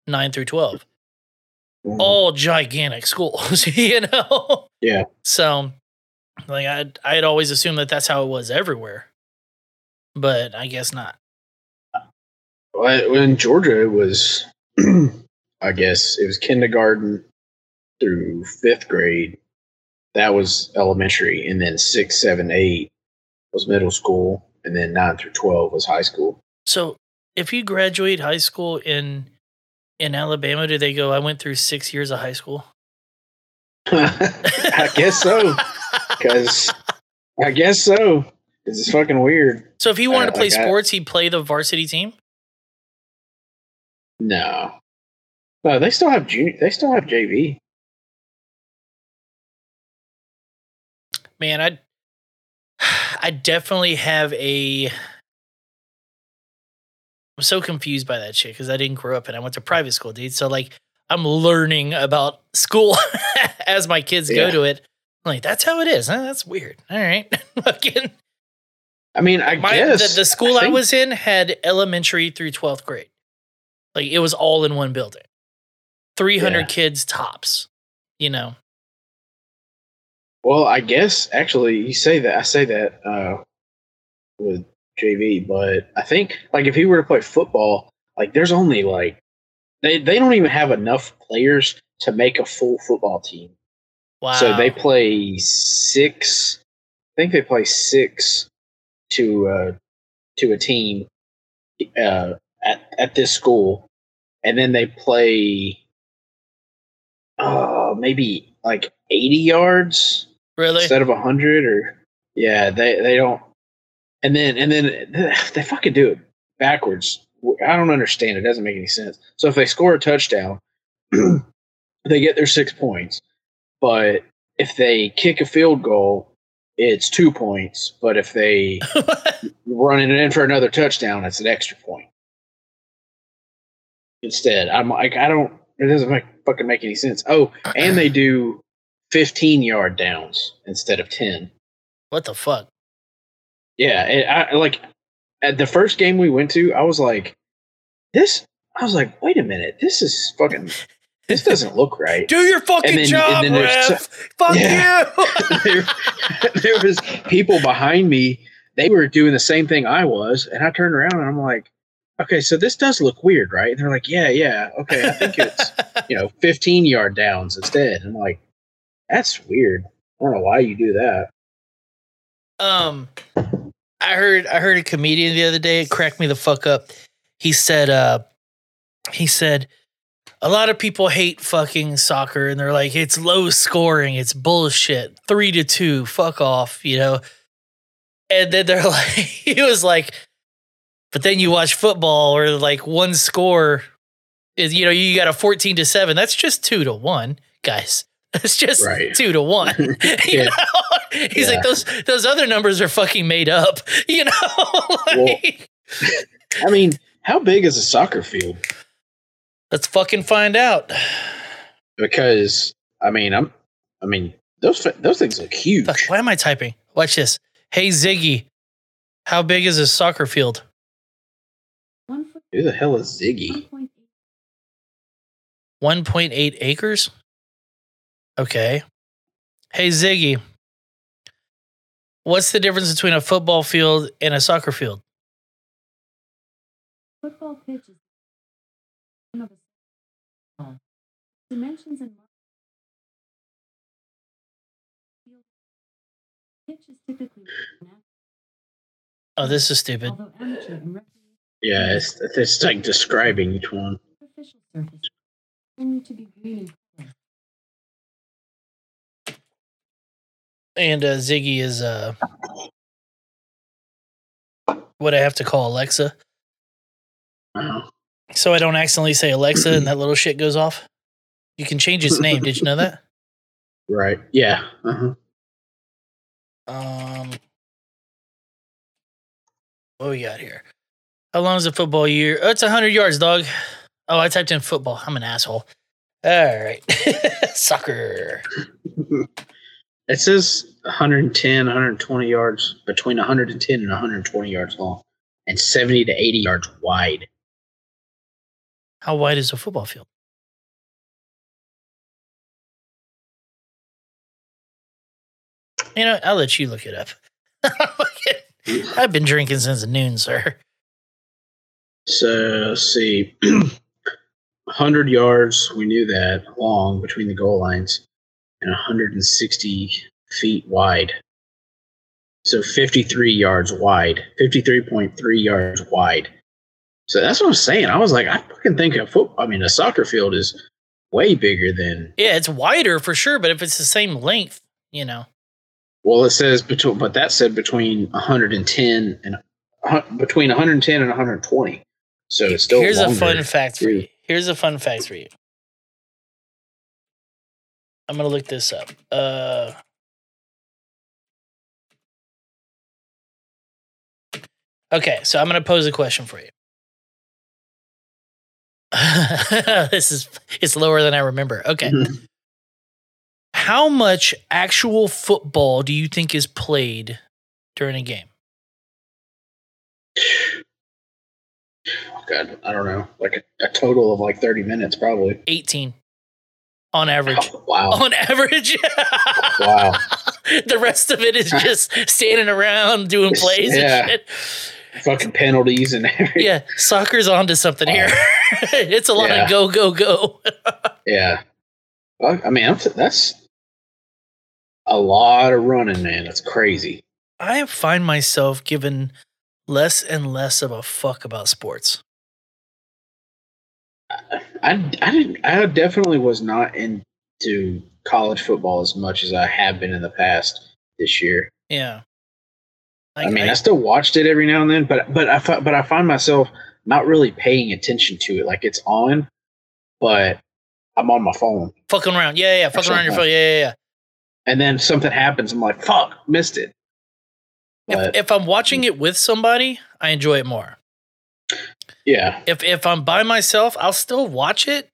nine through twelve. Mm-hmm. All gigantic schools, you know. Yeah. So, like, I I had always assumed that that's how it was everywhere, but I guess not. Well, in Georgia, it was, I guess, it was kindergarten through fifth grade. That was elementary, and then six, seven, eight was middle school, and then nine through twelve was high school. So, if you graduate high school in In Alabama, do they go, I went through six years of high school? I guess so. Because I guess so. This is fucking weird. So if he wanted uh, to play like sports, I, he'd play the varsity team? No. No, they still have junior, they still have J V. Man, I I definitely have a I'm so confused by that shit because I didn't grow up and I went to private school, dude. So, like, I'm learning about school as my kids yeah. go to it. I'm like, that's how it is. Huh? That's weird. All right. Fucking. I mean, I my, guess. The, the school I, think- I was in had elementary through twelfth grade. Like, it was all in one building. three hundred yeah. kids tops, you know. Well, I guess, actually, you say that. I say that uh, with J V, but I think, like, if he were to play football, like, there's only, like, they, they don't even have enough players to make a full football team. Wow. So they play six, I think they play six to uh, to a team uh, at, at this school, and then they play uh, maybe like eighty yards, really, instead of one hundred. Or yeah, they they don't. And then and then they fucking do it backwards. I don't understand. It doesn't make any sense. So if they score a touchdown, they get their six points. But if they kick a field goal, it's two points. But if they run it in for another touchdown, it's an extra point. Instead, I'm like, I don't. It doesn't make, fucking make any sense. Oh, and they do fifteen-yard downs instead of ten. What the fuck? Yeah, it, I like. At the first game we went to, I was like, this, I was like, wait a minute, this is fucking, this doesn't look right. Do your fucking then, job, ref. T- Fuck yeah. you. there, there was people behind me. They were doing the same thing I was. And I turned around and I'm like, okay, so this does look weird, right? And they're like, yeah, yeah. Okay. I think it's, you know, fifteen yard downs instead. And I'm like, that's weird. I don't know why you do that. Um, I heard I heard a comedian the other day. It cracked me the fuck up. He said, uh, he said, a lot of people hate fucking soccer, and they're like, it's low scoring, it's bullshit, three to two, fuck off, you know. And then they're like, he was like, but then you watch football, or like one score is, you know, you got a fourteen to seven. That's just two to one, guys. That's just right. two to one. You yeah. know? He's yeah. like, those those other numbers are fucking made up. You know? Like, well, I mean, how big is a soccer field? Let's fucking find out. Because I mean, I'm I mean, those those things look huge. Fuck, why am I typing? Watch this. Hey Ziggy, how big is a soccer field? Who the hell is Ziggy? One point eight acres? Okay. Hey, Ziggy, what's the difference between a football field and a soccer field? Football pitch is one of the dimensions and pitch is typically. Oh, this is stupid. Yeah, it's, it's like describing each one. Only to be green. And uh, Ziggy is uh, what I have to call Alexa. Wow. So I don't accidentally say Alexa and that little shit goes off. You can change its name. Did you know that? Right. Yeah. Uh-huh. Um. What we got here? How long is a football year? Oh, it's one hundred yards, dog. Oh, I typed in football. I'm an asshole. All right. Soccer. It says one hundred ten, one hundred twenty yards, between one hundred ten and one hundred twenty yards long, and seventy to eighty yards wide. How wide is a football field? You know, I'll let you look it up. I've been drinking since noon, sir. So, let's see. one hundred yards, we knew that, long between the goal lines. And one hundred sixty feet wide. So fifty-three yards wide. fifty-three point three yards wide. So that's what I'm saying. I was like, I fucking think a foot. I mean, a soccer field is way bigger than. Yeah, it's wider for sure, but if it's the same length, you know. Well, it says between, but that said between one hundred ten and uh, between one hundred ten and one hundred twenty. So it's still. Here's a fun fact for you. Here's a fun fact for you. I'm going to look this up. Uh, okay, so I'm going to pose a question for you. This is it's lower than I remember. Okay. Mm-hmm. How much actual football do you think is played during a game? Oh, God, I don't know. Like a, a total of like thirty minutes probably. eighteen. On average. Oh, wow. On average. Wow. The rest of it is just standing around doing plays yeah. and shit. Fucking penalties and everything. Yeah. Soccer's onto something wow. here. It's a lot yeah. of go, go, go. Yeah. Well, I mean, I'm th- that's a lot of running, man. That's crazy. I find myself giving less and less of a fuck about sports. I, I didn't. I definitely was not into college football as much as I have been in the past this year. Yeah. Like, I mean, I, I still watched it every now and then, but but I but I find myself not really paying attention to it. Like, it's on, but I'm on my phone. Fucking around. Yeah, yeah, yeah. Fucking around your phone. Yeah, yeah, yeah. And then something happens. I'm like, fuck, missed it. If, if I'm watching it with somebody, I enjoy it more. Yeah. If if I'm by myself, I'll still watch it.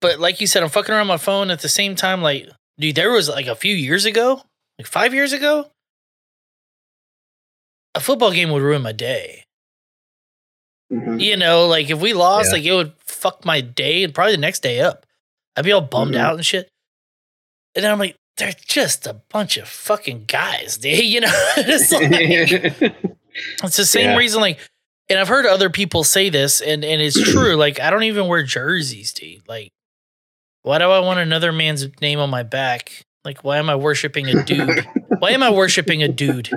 But like you said, I'm fucking around my phone at the same time. Like, dude, there was like a few years ago, like five years ago, a football game would ruin my day. Mm-hmm. You know, like if we lost, yeah. like it would fuck my day and probably the next day up. I'd be all bummed mm-hmm. out and shit. And then I'm like, they're just a bunch of fucking guys, dude. You know, it's, like, it's the same yeah. reason. Like, and I've heard other people say this, and, and it's true. Like, I don't even wear jerseys, dude. Like, why do I want another man's name on my back? Like, why am I worshiping a dude? Why am I worshiping a dude?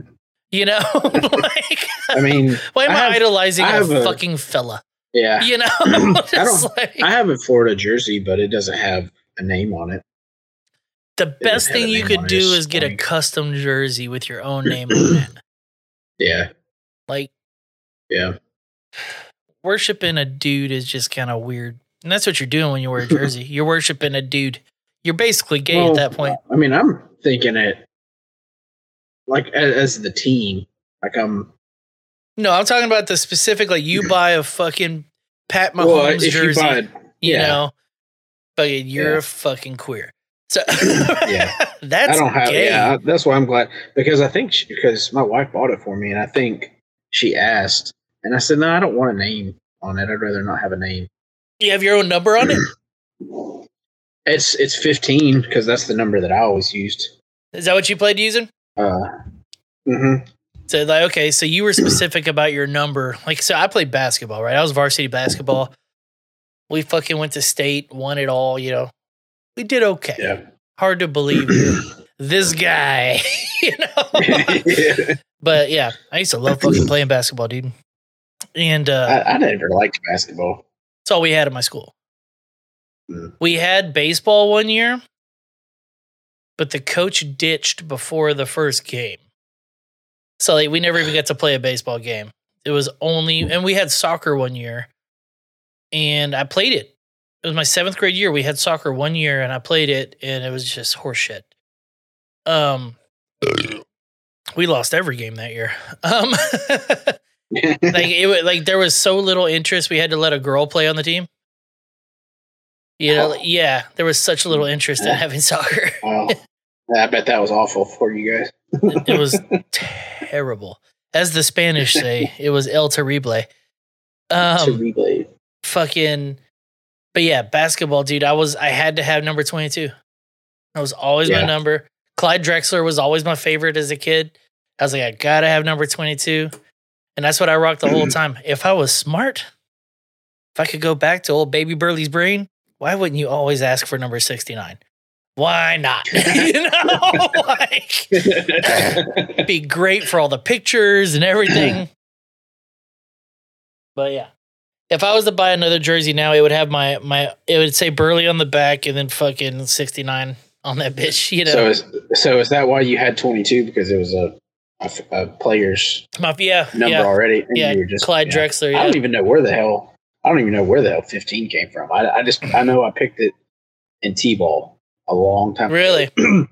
You know, like, I mean, why am I, I have, idolizing I have a, a fucking fella? Yeah, you know, I don't. Like, I have a Florida jersey, but it doesn't have a name on it. The best thing you could do is get a custom jersey with your own name on it. Yeah. Like, yeah. Worshipping a dude is just kind of weird. And that's what you're doing when you wear a jersey. You're worshipping a dude. You're basically gay well, at that point. I mean, I'm thinking it like as the team. Like, I'm. No, I'm talking about the specific, like, you buy a fucking Pat Mahomes well, jersey. You, buy, yeah. you know, but you're yeah. a fucking queer. So yeah, that's I don't have, gay. Yeah, that's why I'm glad, because I think she, because my wife bought it for me, and I think she asked, and I said no, I don't want a name on it. I'd rather not have a name. You have your own number on it. It's it's fifteen because that's the number that I always used. Is that what you played using? Uh, mm-hmm. So like okay, so you were specific about your number. Like so, I played basketball, right? I was varsity basketball. We fucking went to state, won it all, you know. We did okay. Yeah. Hard to believe this guy, you know. yeah. But yeah, I used to love fucking playing basketball, dude. And uh, I, I never liked basketball. That's all we had at my school. Mm. We had baseball one year, but the coach ditched before the first game, so like, we never even got to play a baseball game. It was only, and we had soccer one year, and I played it. It was my seventh grade year. We had soccer one year, and I played it, and it was just horseshit. Um, we lost every game that year. Um, like it, like there was so little interest. We had to let a girl play on the team. You know, oh. yeah, there was such little interest yeah. in having soccer. oh. I bet that was awful for you guys. it, it was terrible, as the Spanish say. It was el terrible. Um, terrible. Fucking. But yeah, basketball, dude, I was I had to have number twenty-two. That was always yeah. my number. Clyde Drexler was always my favorite as a kid. I was like, I gotta have number twenty-two. And that's what I rocked the mm-hmm. whole time. If I was smart, if I could go back to old baby Burley's brain, why wouldn't you always ask for number sixty-nine? Why not? you know, like, it'd be great for all the pictures and everything. But yeah. If I was to buy another jersey now, it would have my, my it would say Burley on the back and then fucking sixty-nine on that bitch, you know. So is, so is that why you had twenty-two? Because it was a, a, a player's My, yeah, number yeah. already. Yeah, you were just, Clyde yeah. Drexler. Yeah. I don't even know where the hell, I don't even know where the hell fifteen came from. I, I just, I know I picked it in T-ball a long time really? ago. Really?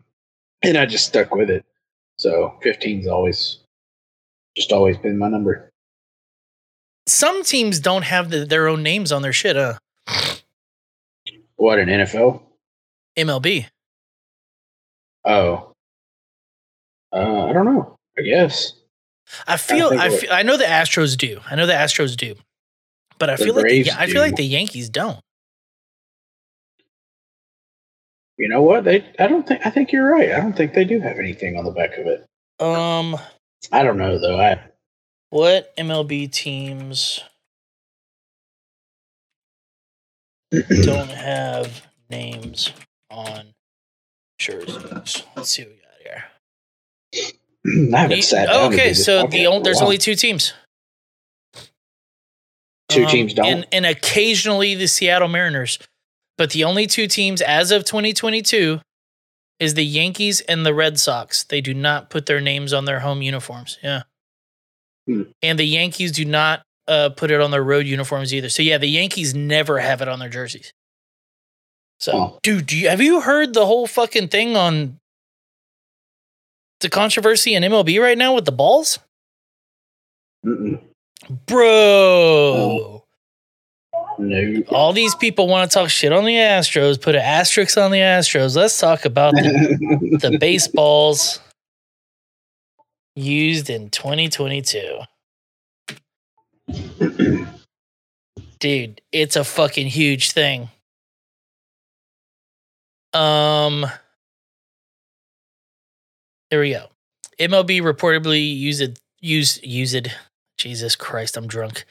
And I just stuck with it. So fifteen's always, just always been my number. Some teams don't have the, their own names on their shit, huh? What, in N F L? M L B. Oh. Uh, I don't know. I guess. I feel I, I, feel, I know the Astros do. I know the Astros do. But I the feel Braves like the, I feel do. like the Yankees don't. You know what? They I don't think I think you're right. I don't think they do have anything on the back of it. Um I don't know though. I What M L B teams don't have names on jerseys? Let's see what we got here. I haven't sat down okay, do so the only, there's only two teams. Two um, teams don't? And, and occasionally the Seattle Mariners. But the only two teams as of twenty twenty-two is the Yankees and the Red Sox. They do not put their names on their home uniforms. Yeah. Hmm. And the Yankees do not uh, put it on their road uniforms either. So, yeah, the Yankees never have it on their jerseys. So, oh. dude, do you, have you heard the whole fucking thing on the controversy in M L B right now with the balls? Mm-mm. Bro. Oh. No. All these people want to talk shit on the Astros, put an asterisk on the Astros. Let's talk about the, the baseballs used in twenty twenty-two. Dude, it's a fucking huge thing. Um, here we go. M L B reportedly used used used. Jesus Christ, I'm drunk.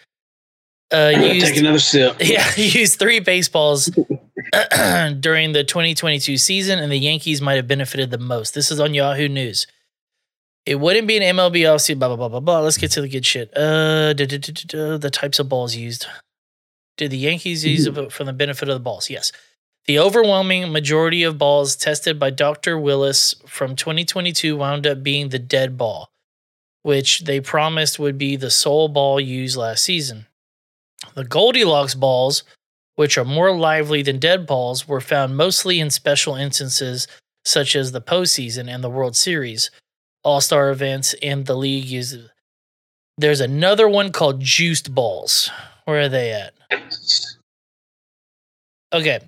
Uh, used, Take another sip. Yeah, used three baseballs during the twenty twenty-two season, and the Yankees might have benefited the most. This is on Yahoo News. It wouldn't be an M L B offseason. Blah blah blah blah blah. Let's get to the good shit. Uh, da, da, da, da, the types of balls used. Did the Yankees use mm-hmm. it for the benefit of the balls? Yes. The overwhelming majority of balls tested by Doctor Willis from twenty twenty-two wound up being the dead ball, which they promised would be the sole ball used last season. The Goldilocks balls, which are more lively than dead balls, were found mostly in special instances such as the postseason and the World Series, All-Star events, and the league uses. There's another one called juiced balls. Where are they at? Okay.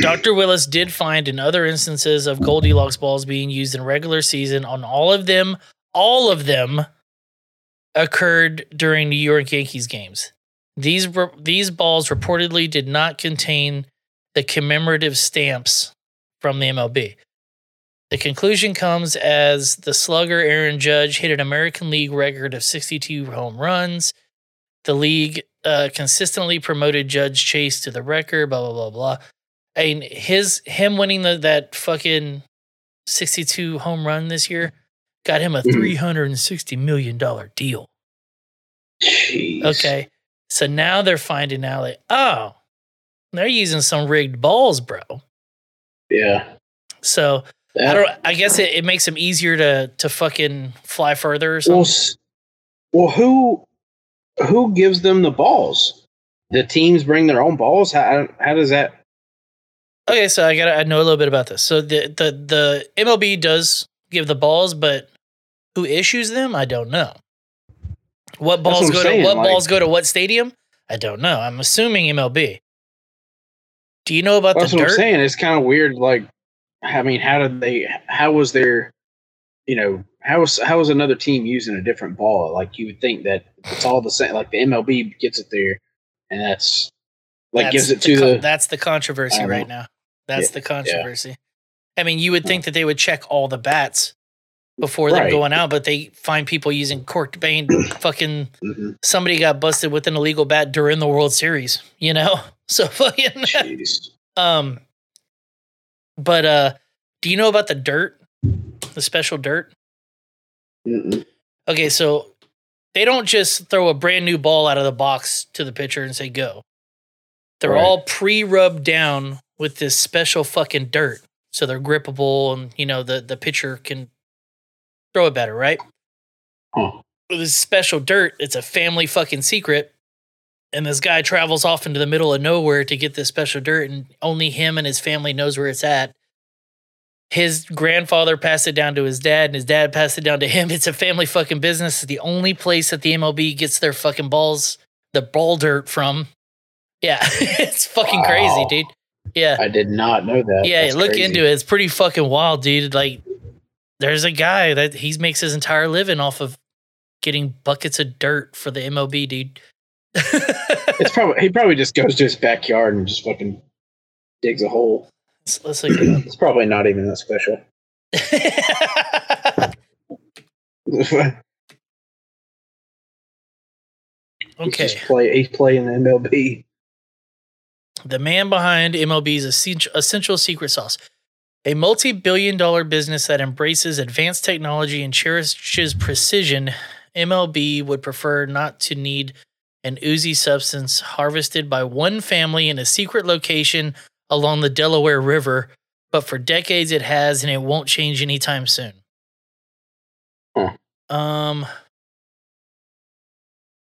Doctor Willis did find in other instances of Goldilocks balls being used in regular season on all of them, all of them occurred during New York Yankees games. These re- these balls reportedly did not contain the commemorative stamps from the M L B. The conclusion comes as the slugger Aaron Judge hit an American League record of sixty-two home runs. The league uh, consistently promoted Judge Chase to the record, blah, blah, blah, blah. And his him winning the, that fucking sixty-two home run this year got him a three hundred sixty million dollars deal. Jeez. Okay. So now they're finding out that, oh, they're using some rigged balls, bro. Yeah. So that, I don't. I guess it, it makes them easier to to fucking fly further or something. Well, well who who gives them the balls? The teams bring their own balls? How how does that? Okay, so I gotta I know a little bit about this. So the, the the M L B does give the balls, but who issues them? I don't know. What balls go saying, to what like, balls go to what stadium? I don't know. I'm assuming M L B. Do you know about the dirt? That's what I'm saying. It's kind of weird. Like, I mean, how did they? How was their? You know, how was how was another team using a different ball? Like, you would think that it's all the same. Like the M L B gets it there, and that's like that's gives it to the. the that's the controversy right know. now. That's yeah, the controversy. Yeah. I mean, you would think that they would check all the bats before right. them going out, but they find people using corked bane. Fucking mm-hmm. somebody got busted with an illegal bat during the World Series, you know? So fucking. Jeez. um, but uh, do you know about the dirt? The special dirt? Mm-mm. Okay, so they don't just throw a brand new ball out of the box to the pitcher and say go. They're right. all pre-rubbed down with this special fucking dirt. So they're grippable and, you know, the, the pitcher can throw it better, right? Huh. This special dirt, it's a family fucking secret. And this guy travels off into the middle of nowhere to get this special dirt, and only him and his family knows where it's at. His grandfather passed it down to his dad, and his dad passed it down to him. It's a family fucking business. It's the only place that the M L B gets their fucking balls, the ball dirt from. Yeah, it's fucking wow. crazy, dude. Yeah, I did not know that. Yeah, That's look crazy. into it. It's pretty fucking wild, dude. Like, there's a guy that he makes his entire living off of getting buckets of dirt for the M L B, dude. It's probably he probably just goes to his backyard and just fucking digs a hole. Let's, let's look it up. It's probably not even that special. Okay, he's, play, he's playing the M L B. The man behind M L B's essential secret sauce, a multi-billion dollar business that embraces advanced technology and cherishes precision, M L B would prefer not to need an oozy substance harvested by one family in a secret location along the Delaware River but for decades it has, and it won't change anytime soon. Huh. Um,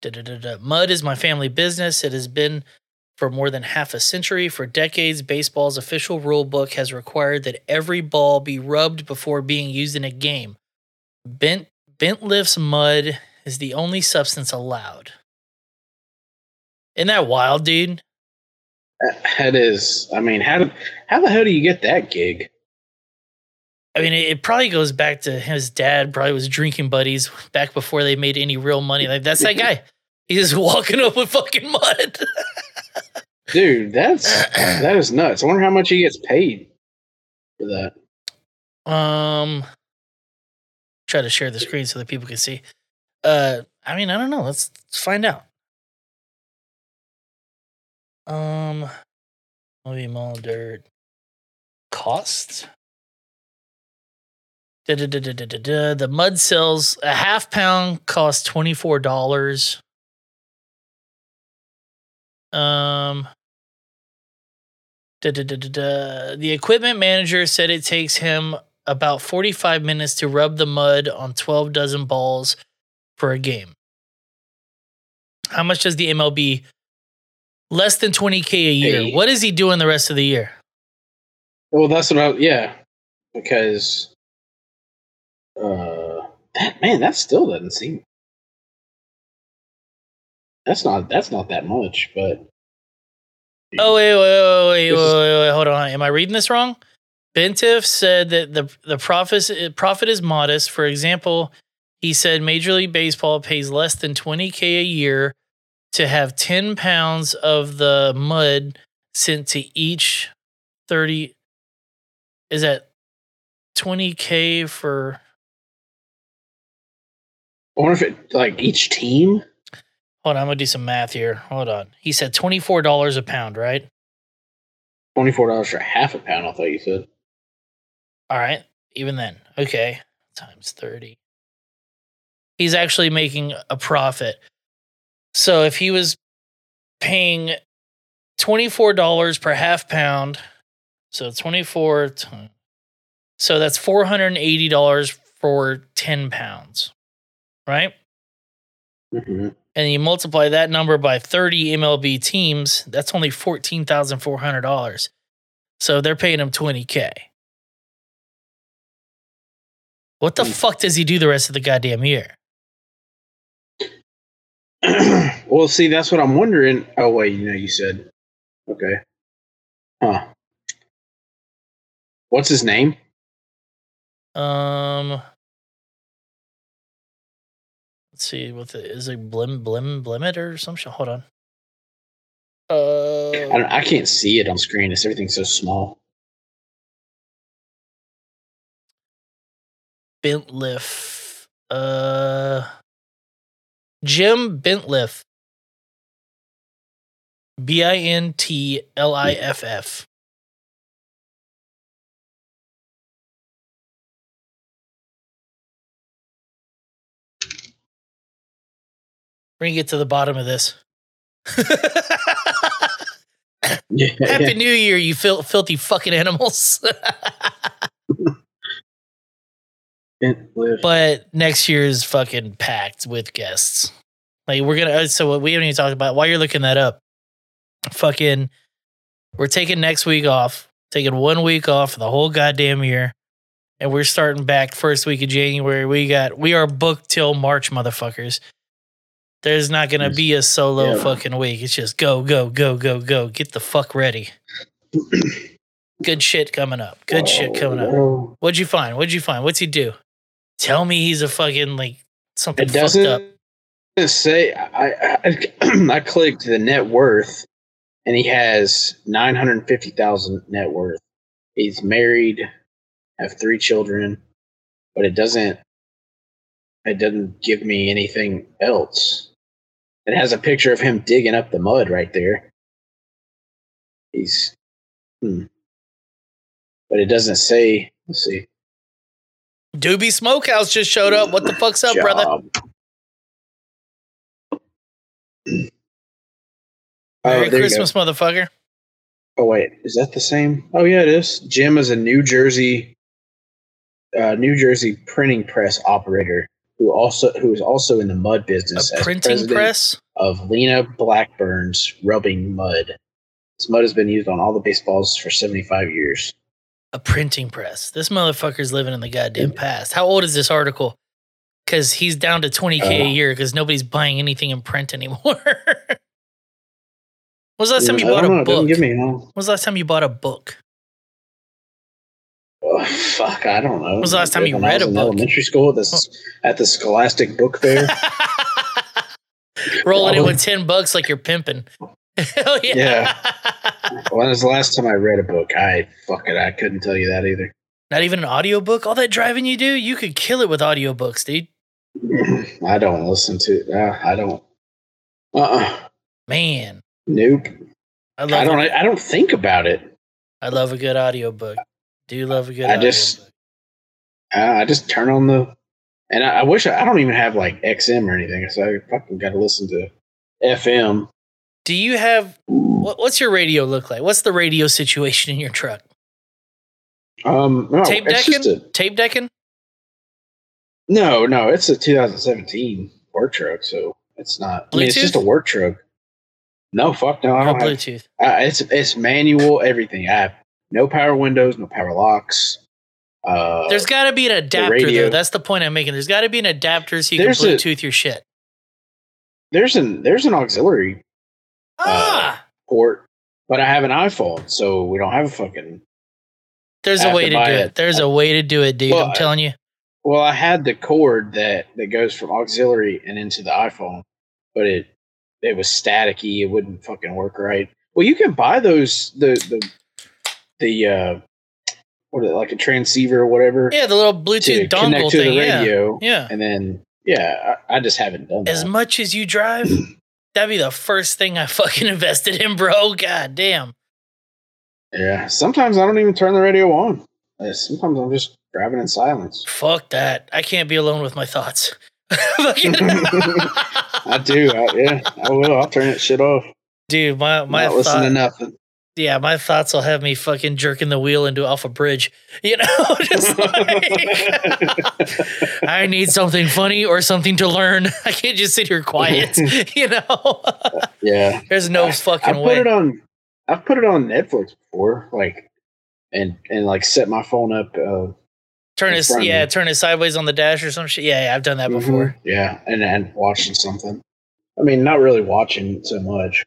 da, da, da, da. Mud is my family business. It has been for more than half a century. For decades, baseball's official rule book has required that every ball be rubbed before being used in a game. Bent, bent Lift's mud is the only substance allowed. Isn't that wild, dude? That is. I mean, how, do, how the hell do you get that gig? I mean, it, it probably goes back to his dad probably was drinking buddies back before they made any real money. Like, that's that guy. He's just walking up with fucking mud. Dude, that's that is nuts. I wonder how much he gets paid for that. Um, try to share the screen so that people can see. Uh, I mean, I don't know. Let's, let's find out. Um, maybe more dirt costs. Da, da, da, da, da, da. The mud sells a half pound costs twenty-four dollars. Um, da, da, da, da, da. The equipment manager said it takes him about forty-five minutes to rub the mud on twelve dozen balls for a game. How much does the M L B? Less than twenty K a year. Hey. What is he doing the rest of the year? Well, that's what I, yeah, because. Uh, that man, that still doesn't seem. That's not. That's not that much, but. Geez. Oh wait, wait, wait, wait, wait, wait, wait, hold on. Am I reading this wrong? Bentif said that the the profit profit is modest. For example, he said Major League Baseball pays less than twenty K a year to have ten pounds of the mud sent to each thirty. Is that twenty K for? I wonder if it, like, each team? Hold on, I'm going to do some math here. Hold on. He said twenty-four dollars a pound, right? twenty-four dollars for half a pound, I thought you said. All right, even then. Okay, times thirty. He's actually making a profit. So if he was paying twenty-four dollars per half pound, so twenty-four, so that's four hundred eighty dollars for ten pounds. Right? Mm-hmm. And you multiply that number by thirty M L B teams, that's only fourteen thousand four hundred dollars. So they're paying him twenty K. What the mm. fuck does he do the rest of the goddamn year? Well, see, that's what I'm wondering. Oh, wait, you know, you said. Okay. Huh. What's his name? Um... Let's see what the is it blim blim blimit or some shit. Hold on. Uh, I, don't, I can't see it on screen. It's everything's so small. Bentliff, uh, Jim Bentliff, B I N T L I F F. We're gonna get to the bottom of this. Yeah, Happy yeah. New Year, you fil- filthy fucking animals. But next year is fucking packed with guests. Like, we're gonna, so we haven't even talked about while you're looking that up. Fucking, we're taking next week off, taking one week off for the whole goddamn year. And we're starting back first week of January. We got, we are booked till March, motherfuckers. There's not going to be a solo yeah. fucking week. It's just go, go, go, go, go. Get the fuck ready. Good shit coming up. Good oh, shit coming up. No. What'd you find? What'd you find? What's he do? Tell me he's a fucking, like, something fucked up. Say, I, I, I clicked the net worth, and he has nine hundred fifty thousand dollars net worth. He's married, have three children, but it doesn't. It doesn't give me anything else. It has a picture of him digging up the mud right there. He's, hmm. But it doesn't say. Let's see. Doobie Smokehouse just showed up. What the fuck's up, job. Brother? Merry oh, Christmas, motherfucker. Oh, wait, is that the same? Oh, yeah, it is. Jim is a New Jersey uh, New Jersey printing press operator who also who is also in the mud business. A printing press? Of Lena Blackburn's Rubbing Mud. This mud has been used on all the baseballs for seventy-five years. A printing press. This motherfucker's living in the goddamn past. How old is this article? Because he's down to twenty K uh, a year because nobody's buying anything in print anymore. When's the last time you bought know, a book? Give me When's the last time you bought a book? Oh, fuck, I don't know. When's the last time you read a book? Elementary school at the, oh. at the Scholastic Book Fair. Rolling in with ten bucks like you're pimping. Hell yeah. yeah. When was the last time I read a book? I fuck it, I couldn't tell you that either. Not even an audiobook? All that driving you do? You could kill it with audiobooks, dude. I don't listen to it. Uh, I don't. Uh-uh. Man. Nope. I, love I don't. A, I don't think about it. I love a good audiobook. Do you love a good? I audiobook? just. I, I just turn on the, and I, I wish I, I don't even have like X M or anything, so I fucking got to listen to F M. Do you have? What, what's your radio look like? What's the radio situation in your truck? Um, no, tape decking. A, tape decking. No, no, it's a two thousand seventeen work truck, so it's not. Bluetooth? I mean, it's just a work truck. No, fuck no. I don't have Bluetooth. Uh, it's it's manual everything. I have no power windows, no power locks. Uh, There's got to be an adapter though. That's the point I'm making. There's got to be an adapter so you there's can Bluetooth a, your shit. There's an there's an auxiliary ah. uh, port, but I have an iPhone, so we don't have a fucking. There's I a way to, to do it. it. There's a way to do it, dude. Well, I'm telling you. Well, I had the cord that that goes from auxiliary and into the iPhone, but it. It was staticky. It wouldn't fucking work right. Well, you can buy those the the the uh, what is it, like a transceiver or whatever. Yeah, the little Bluetooth dongle connect to thing. The radio, yeah. yeah, and then yeah, I, I just haven't done that. As much as you drive, that'd be the first thing I fucking invested in, bro. God damn. Yeah, sometimes I don't even turn the radio on. Sometimes I'm just driving in silence. Fuck that! I can't be alone with my thoughts. I do, I, yeah. I will. I'll turn that shit off, dude. My my not thought, listen to nothing. Yeah, my thoughts will have me fucking jerking the wheel into off a bridge. You know, just like I need something funny or something to learn. I can't just sit here quiet. You know. Yeah. There's no I, fucking I way. I put it on. I've put it on Netflix before, like, and and like set my phone up. Uh, Turn it, yeah, turn it sideways on the dash or some shit. Yeah, yeah, I've done that mm-hmm. before. Yeah, and and watching something. I mean, not really watching so much.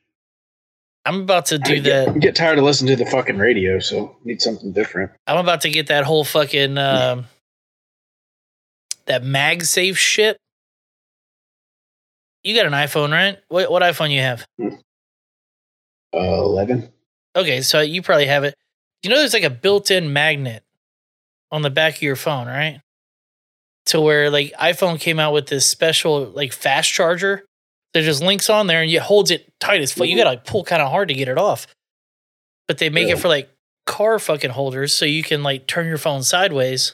I'm about to do I get, that. I get tired of listening to the fucking radio, so I need something different. I'm about to get that whole fucking um, that MagSafe shit. You got an iPhone, right? What what iPhone you have? Uh, eleven. Okay, so you probably have it. You know, there's like a built-in magnet on the back of your phone, right? To where like iPhone came out with this special like fast charger. There's just links on there and it holds it tight as fuck. Mm-hmm. You gotta like pull kind of hard to get it off. But they make yeah. it for like car fucking holders so you can like turn your phone sideways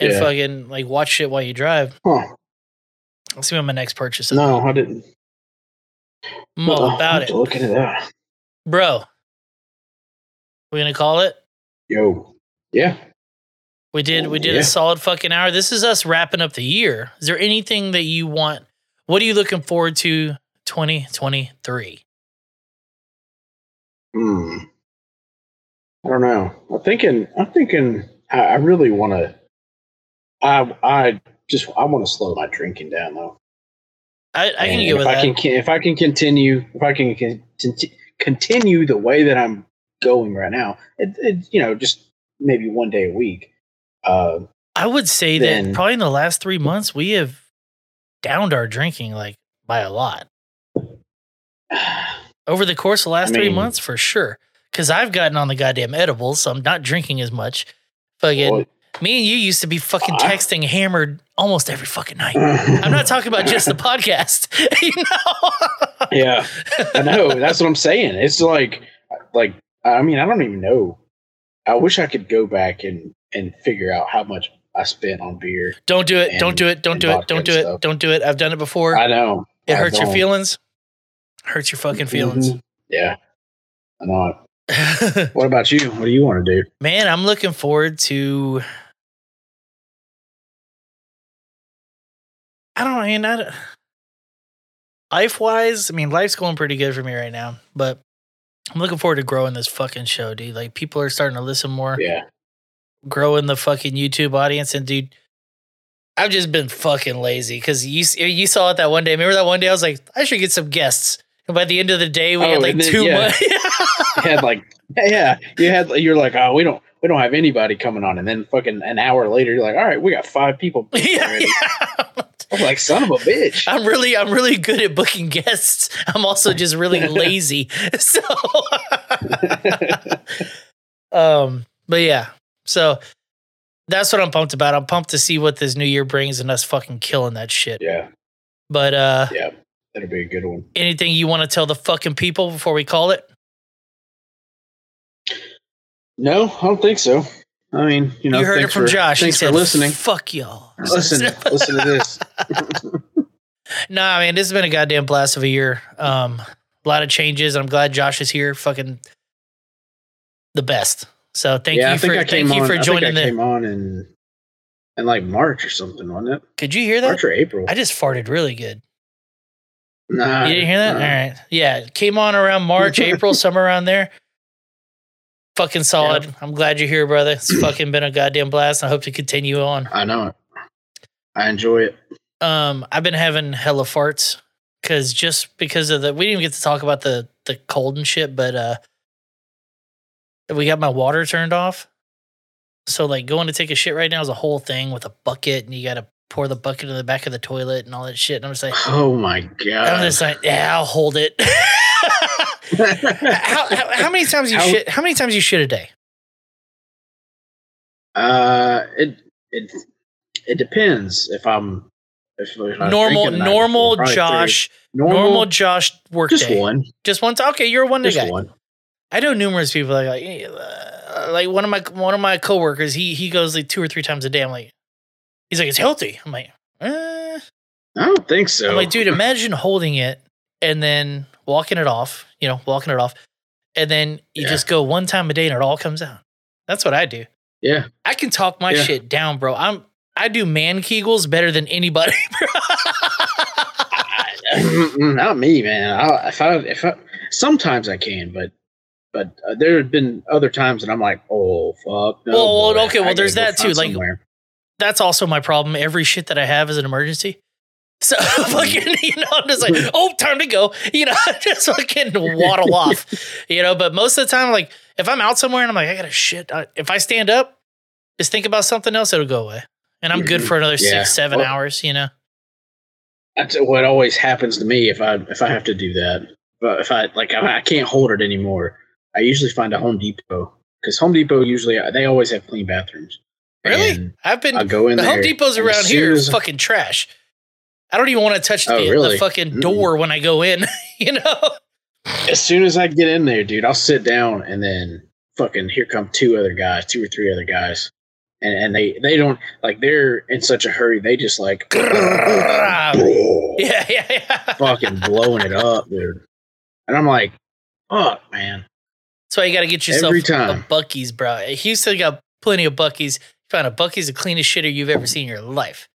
and yeah. fucking like watch shit while you drive. Huh. Let's see what my next purchase is. No, I didn't. I'm all well, about it. Look at that. Bro. We gonna call it? Yo. Yeah. We did we did yeah. a solid fucking hour. This is us wrapping up the year. Is there anything that you want? What are you looking forward to twenty twenty-three? Hmm. I don't know. I'm thinking I'm thinking I, I really want to I I just I want to slow my drinking down though. I, I can get with if that. I can, if I can continue if I can, can continue the way that I'm going right now. It, it, you know, just maybe one day a week. Uh, I would say then, that probably in the last three months we have downed our drinking like by a lot over the course of the last I mean, three months for sure. Because I've gotten on the goddamn edibles, so I'm not drinking as much. Fucking well, me and you used to be fucking I, texting hammered almost every fucking night. I'm not talking about just the podcast. You know? Yeah, I know. That's what I'm saying. It's like, like I mean, I don't even know. I wish I could go back and. And figure out how much I spent on beer. Don't do it. And, don't do it. Don't do it. Don't do it. Stuff. Don't do it. I've done it before. I know. It I hurts don't. your feelings. Hurts your fucking feelings. Mm-hmm. Yeah. I know. What about you? What do you want to do? Man, I'm looking forward to. I don't I mean, I. Life wise, I mean, life's going pretty good for me right now, but I'm looking forward to growing this fucking show, dude. Like, people are starting to listen more. Yeah. Growing the fucking YouTube audience, and dude, I've just been fucking lazy because you you saw it that one day. Remember that one day? I was like, I should get some guests. And by the end of the day, we oh, had like then, two yeah. months. You had like, yeah, you had. You're like, oh, we don't, we don't have anybody coming on. And then fucking an hour later, you're like, all right, we got five people. Yeah, yeah. I'm like, son of a bitch. I'm really, I'm really good at booking guests. I'm also just really lazy. So, um, but yeah, so that's what I'm pumped about. I'm pumped to see what this new year brings and us fucking killing that shit. Yeah. But uh, yeah. That'll be a good one. Anything you want to tell the fucking people before we call it? No, I don't think so. I mean, you know, you heard it from for, Josh. Thanks he said, for listening. Fuck y'all. Listen, listen to this. Nah, man, this has been a goddamn blast of a year. Um, a lot of changes. I'm glad Josh is here. Fucking the best. So thank yeah, you I for think I thank came you on, for joining. I think I came on in, in like March or something, wasn't it? Could you hear that? March or April. I just farted really good. Nah, you didn't hear that? Nah. All right. Yeah. It came on around March, April, somewhere around there. Fucking solid. Yeah. I'm glad you're here, brother. It's fucking been a goddamn blast. I hope to continue on. I know it. I enjoy it. Um, I've been having hella farts because just because of the, we didn't even get to talk about the, the cold and shit, but uh, we got my water turned off. So like going to take a shit right now is a whole thing with a bucket, and you got to pour the bucket in the back of the toilet and all that shit. And I'm just like, oh my God. I'm just like, yeah, I'll hold it. how, how, how many times you how, shit? How many times you shit a day? Uh, it, it, it depends. If I'm, if I'm normal, normal Josh, normal, normal Josh work just day. One, just one. T- okay. You're a one day guy. One. I know numerous people like, like, uh, like one of my, one of my coworkers, he, he goes like two or three times a day. I'm like, he's like, it's healthy. I'm like, eh. I don't think so. I'm like, dude, imagine holding it and then walking it off, you know, walking it off. And then you yeah. just go one time a day and it all comes out. That's what I do. Yeah. I can talk my yeah. shit down, bro. I'm, I do man Kegels better than anybody, bro. I, not me, man. I, if I, if I, sometimes I can, but. But uh, there have been other times that I'm like, oh, fuck. No, well, boy, okay. Well, I there's that too. Like, somewhere. That's also my problem. Every shit that I have is an emergency. So fucking, you know, I'm just like, oh, time to go. You know, just fucking waddle off. You know, but most of the time, like if I'm out somewhere and I'm like, I gotta shit. I, if I stand up, just think about something else, it'll go away, and I'm good for another yeah. six, seven well, hours. You know, that's what always happens to me if I if I have to do that. But if I like, I, I can't hold it anymore. I usually find a Home Depot because Home Depot usually they always have clean bathrooms. Really? And I've been. I go in the there, Home Depot's around here is fucking trash. I don't even want to touch the, oh, really? the fucking mm-hmm. door when I go in. You know. As soon as I get in there, dude, I'll sit down and then fucking here come two other guys, two or three other guys, and and they they don't like they're in such a hurry. They just like yeah, yeah, yeah, fucking blowing it up, dude. And I'm like, fuck, man. That's why you got to get yourself Every time. a Buc-ee's, bro. Houston got plenty of Buc-ee's. Found a Buc-ee's the cleanest shitter you've ever seen in your life.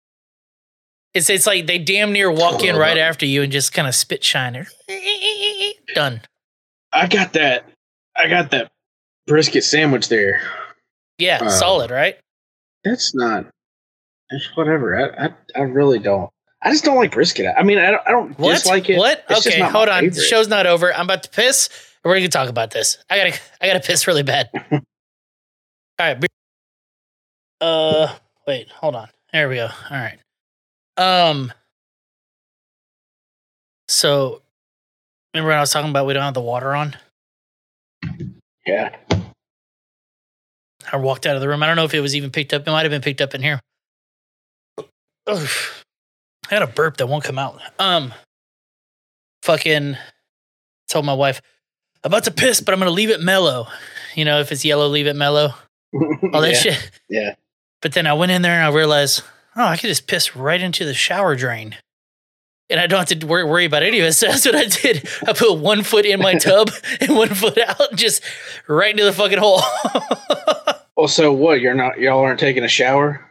It's it's like they damn near walk in right after you and just kind of spit shiner. Done. I got that. I got that brisket sandwich there. Yeah, uh, solid, right? That's not. That's whatever. I, I I really don't. I just don't like brisket. I mean, I don't, I don't what? dislike it. What? It's okay, hold on. Favorite. The show's not over. I'm about to piss. We're gonna talk about this. I gotta. I gotta piss really bad. All right. Uh, wait, hold on. There we go. All right. Um, so remember when I was talking about we don't have the water on? Yeah. I walked out of the room. I don't know if it was even picked up. It might have been picked up in here. Ugh. I got a burp that won't come out. Um, fucking told my wife, I'm about to piss, but I'm going to leave it mellow. You know, if it's yellow, leave it mellow. All that yeah, shit. Yeah. But then I went in there and I realized, oh, I could just piss right into the shower drain. and I don't have to worry, worry about any of it. So that's what I did. I put one foot in my tub and one foot out, just right into the fucking hole. Well, so what? You're not, y'all aren't taking a shower?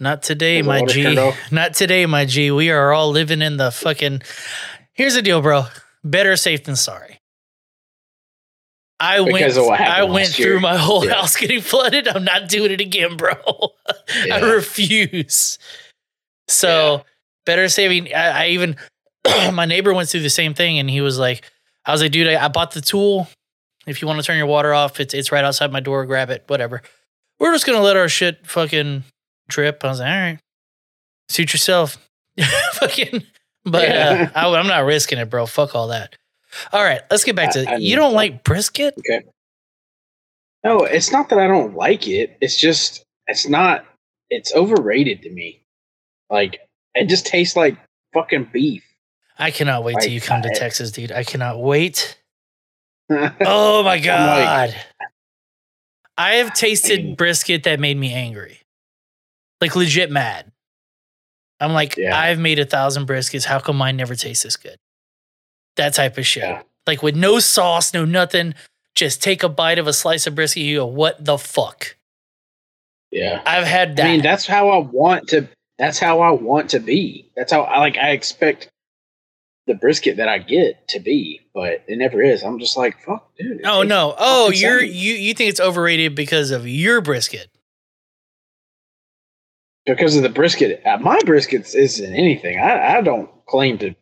Not today, my G. Not today, my G. We are all living in the fucking. Here's the deal, bro. Better safe than sorry. I because went. I went through year. my whole yeah. house getting flooded. I'm not doing it again, bro. Yeah. I refuse. So yeah. better saving. I, I even my neighbor went through the same thing, and he was like, "I was like, dude, I, I bought the tool. If you want to turn your water off, it's it's right outside my door. Grab it, whatever. We're just gonna let our shit fucking drip." I was like, "All right, suit yourself, fucking." But yeah. uh, I, I'm not risking it, bro. Fuck all that. All right, let's get back to it. You don't like brisket? Okay. No, it's not that I don't like it. It's just, it's not, it's overrated to me. Like, it just tastes like fucking beef. I cannot wait like, till you come to I, Texas, dude. I cannot wait. Oh, my God. Like, I have tasted brisket that made me angry. Like, legit mad. I'm like, yeah. I've made a thousand briskets. How come mine never tastes this good? That type of shit. Yeah. Like with no sauce, no nothing. Just take a bite of a slice of brisket. You go, what the fuck? Yeah. I've had that. I mean, that's how I want to, that's how I want to be. That's how I like, I expect the brisket that I get to be, but it never is. I'm just like, fuck, dude. Oh no. Oh, you're, insane. you, you think it's overrated because of your brisket. Because of the brisket. My brisket isn't anything. I, I don't claim to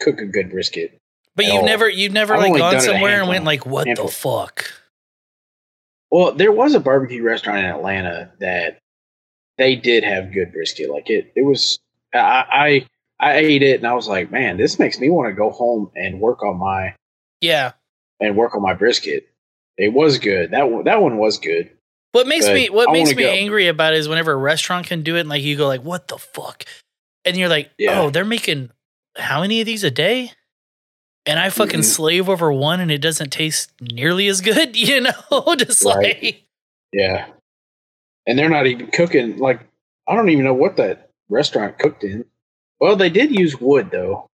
cook a good brisket. But you've all. never, you've never I've like gone somewhere and went like, what handful. the fuck? Well, there was a barbecue restaurant in Atlanta that they did have good brisket. Like it, it was, I, I, I ate it and I was like, man, this makes me want to go home and work on my, yeah. and work on my brisket. It was good. That one, that one was good. What makes me, what I makes me go. angry about it is whenever a restaurant can do it and like, you go like, what the fuck? And you're like, yeah. oh, they're making how many of these a day? And I fucking mm-hmm. slave over one and it doesn't taste nearly as good, you know, just right. like, yeah. And they're not even cooking. Like, I don't even know what that restaurant cooked in. Well, they did use wood though.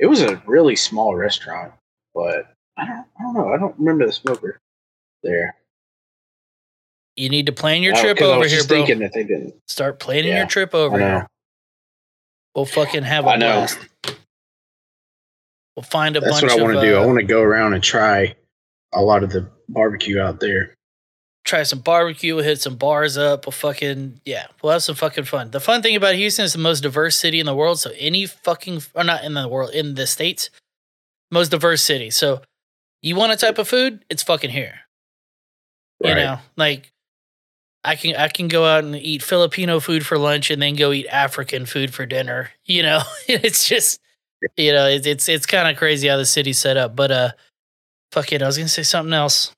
It was a really small restaurant, but I don't, I don't know. I don't remember the smoker there. You need to plan your no, trip over here, bro. That they didn't. Start planning yeah, your trip over here. We'll fucking have a blast. We'll find a That's bunch of... That's what I want to do. Uh, I want to go around and try a lot of the barbecue out there. Try some barbecue. We'll hit some bars up. We'll fucking... Yeah, we'll have some fucking fun. The fun thing about Houston is the most diverse city in the world. So any fucking... Or not in the world. In the States. Most diverse city. So you want a type of food? It's fucking here. Right. You know? Like... I can I can go out and eat Filipino food for lunch and then go eat African food for dinner. You know, it's just, you know, it's it's, it's kind of crazy how the city's set up. But uh, fuck it, I was gonna say something else.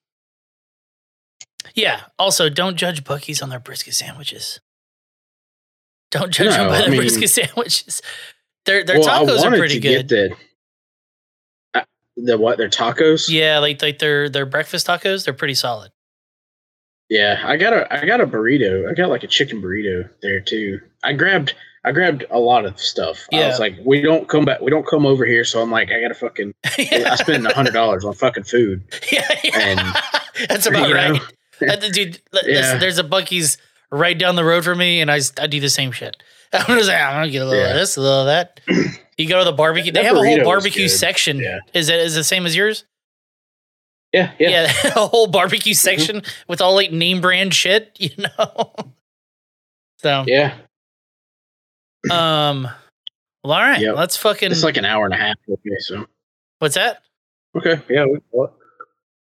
Yeah. Also, don't judge Buc-ee's on their brisket sandwiches. Don't judge no, them by their I mean, brisket sandwiches. Their their well, tacos are pretty good. The, uh, the what? Their tacos? Yeah, like like their their breakfast tacos. They're pretty solid. Yeah, I got a I got a burrito. I got like a chicken burrito there too. I grabbed I grabbed a lot of stuff. Yeah. I was like, we don't come back, we don't come over here. So I'm like, I gotta fucking yeah. I spend a hundred dollars on fucking food. Yeah, yeah. And, that's about you know? right. Dude, yeah. there's a Buc-ee's right down the road for me, and I, I do the same shit. I'm just like, I'm gonna get a little yeah. of this, a little of that. You go to the barbecue. That they have a whole barbecue section. Yeah. Is it is the same as yours? Yeah, yeah, yeah. A whole barbecue section mm-hmm. with all like name brand shit, you know. So yeah. Um. Well, all right. Yep. Let's fucking. It's like an hour and a half. Okay, so. What's that? Okay. Yeah. We, well,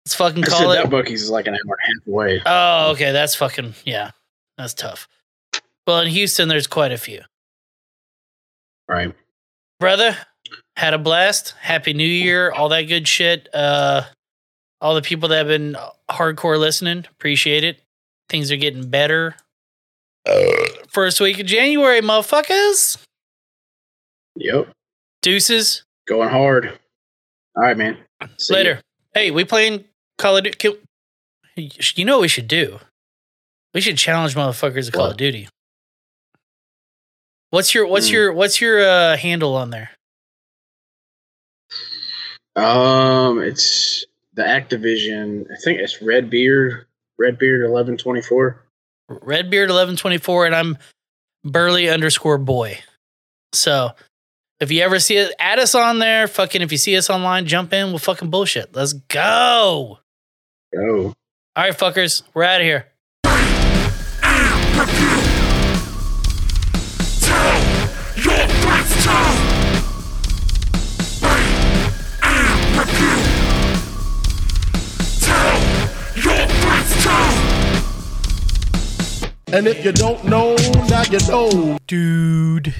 let's fucking I call said it. That Buc-ee's is like an hour and a half away. Oh, okay. That's fucking yeah. That's tough. Well, in Houston, there's quite a few. Right. Brother, had a blast. Happy New Year. All that good shit. Uh. All the people that have been hardcore listening, appreciate it. Things are getting better. Uh, First week of January, motherfuckers. Yep. Deuces. Going hard. All right, man. See Later. You. Hey, we playing Call of Duty. You know what we should do? We should challenge motherfuckers to Call what? of Duty. What's your what's mm. your what's your uh, handle on there? Um, it's the Activision. I think it's Redbeard. Redbeard eleven twenty-four. Redbeard eleven twenty-four, and I'm Burley underscore boy. So if you ever see it, add us on there. Fucking if you see us online, jump in. We'll fucking bullshit. Let's go. Go. All right, fuckers. We're out of here. And if you don't know, now you know. Dude.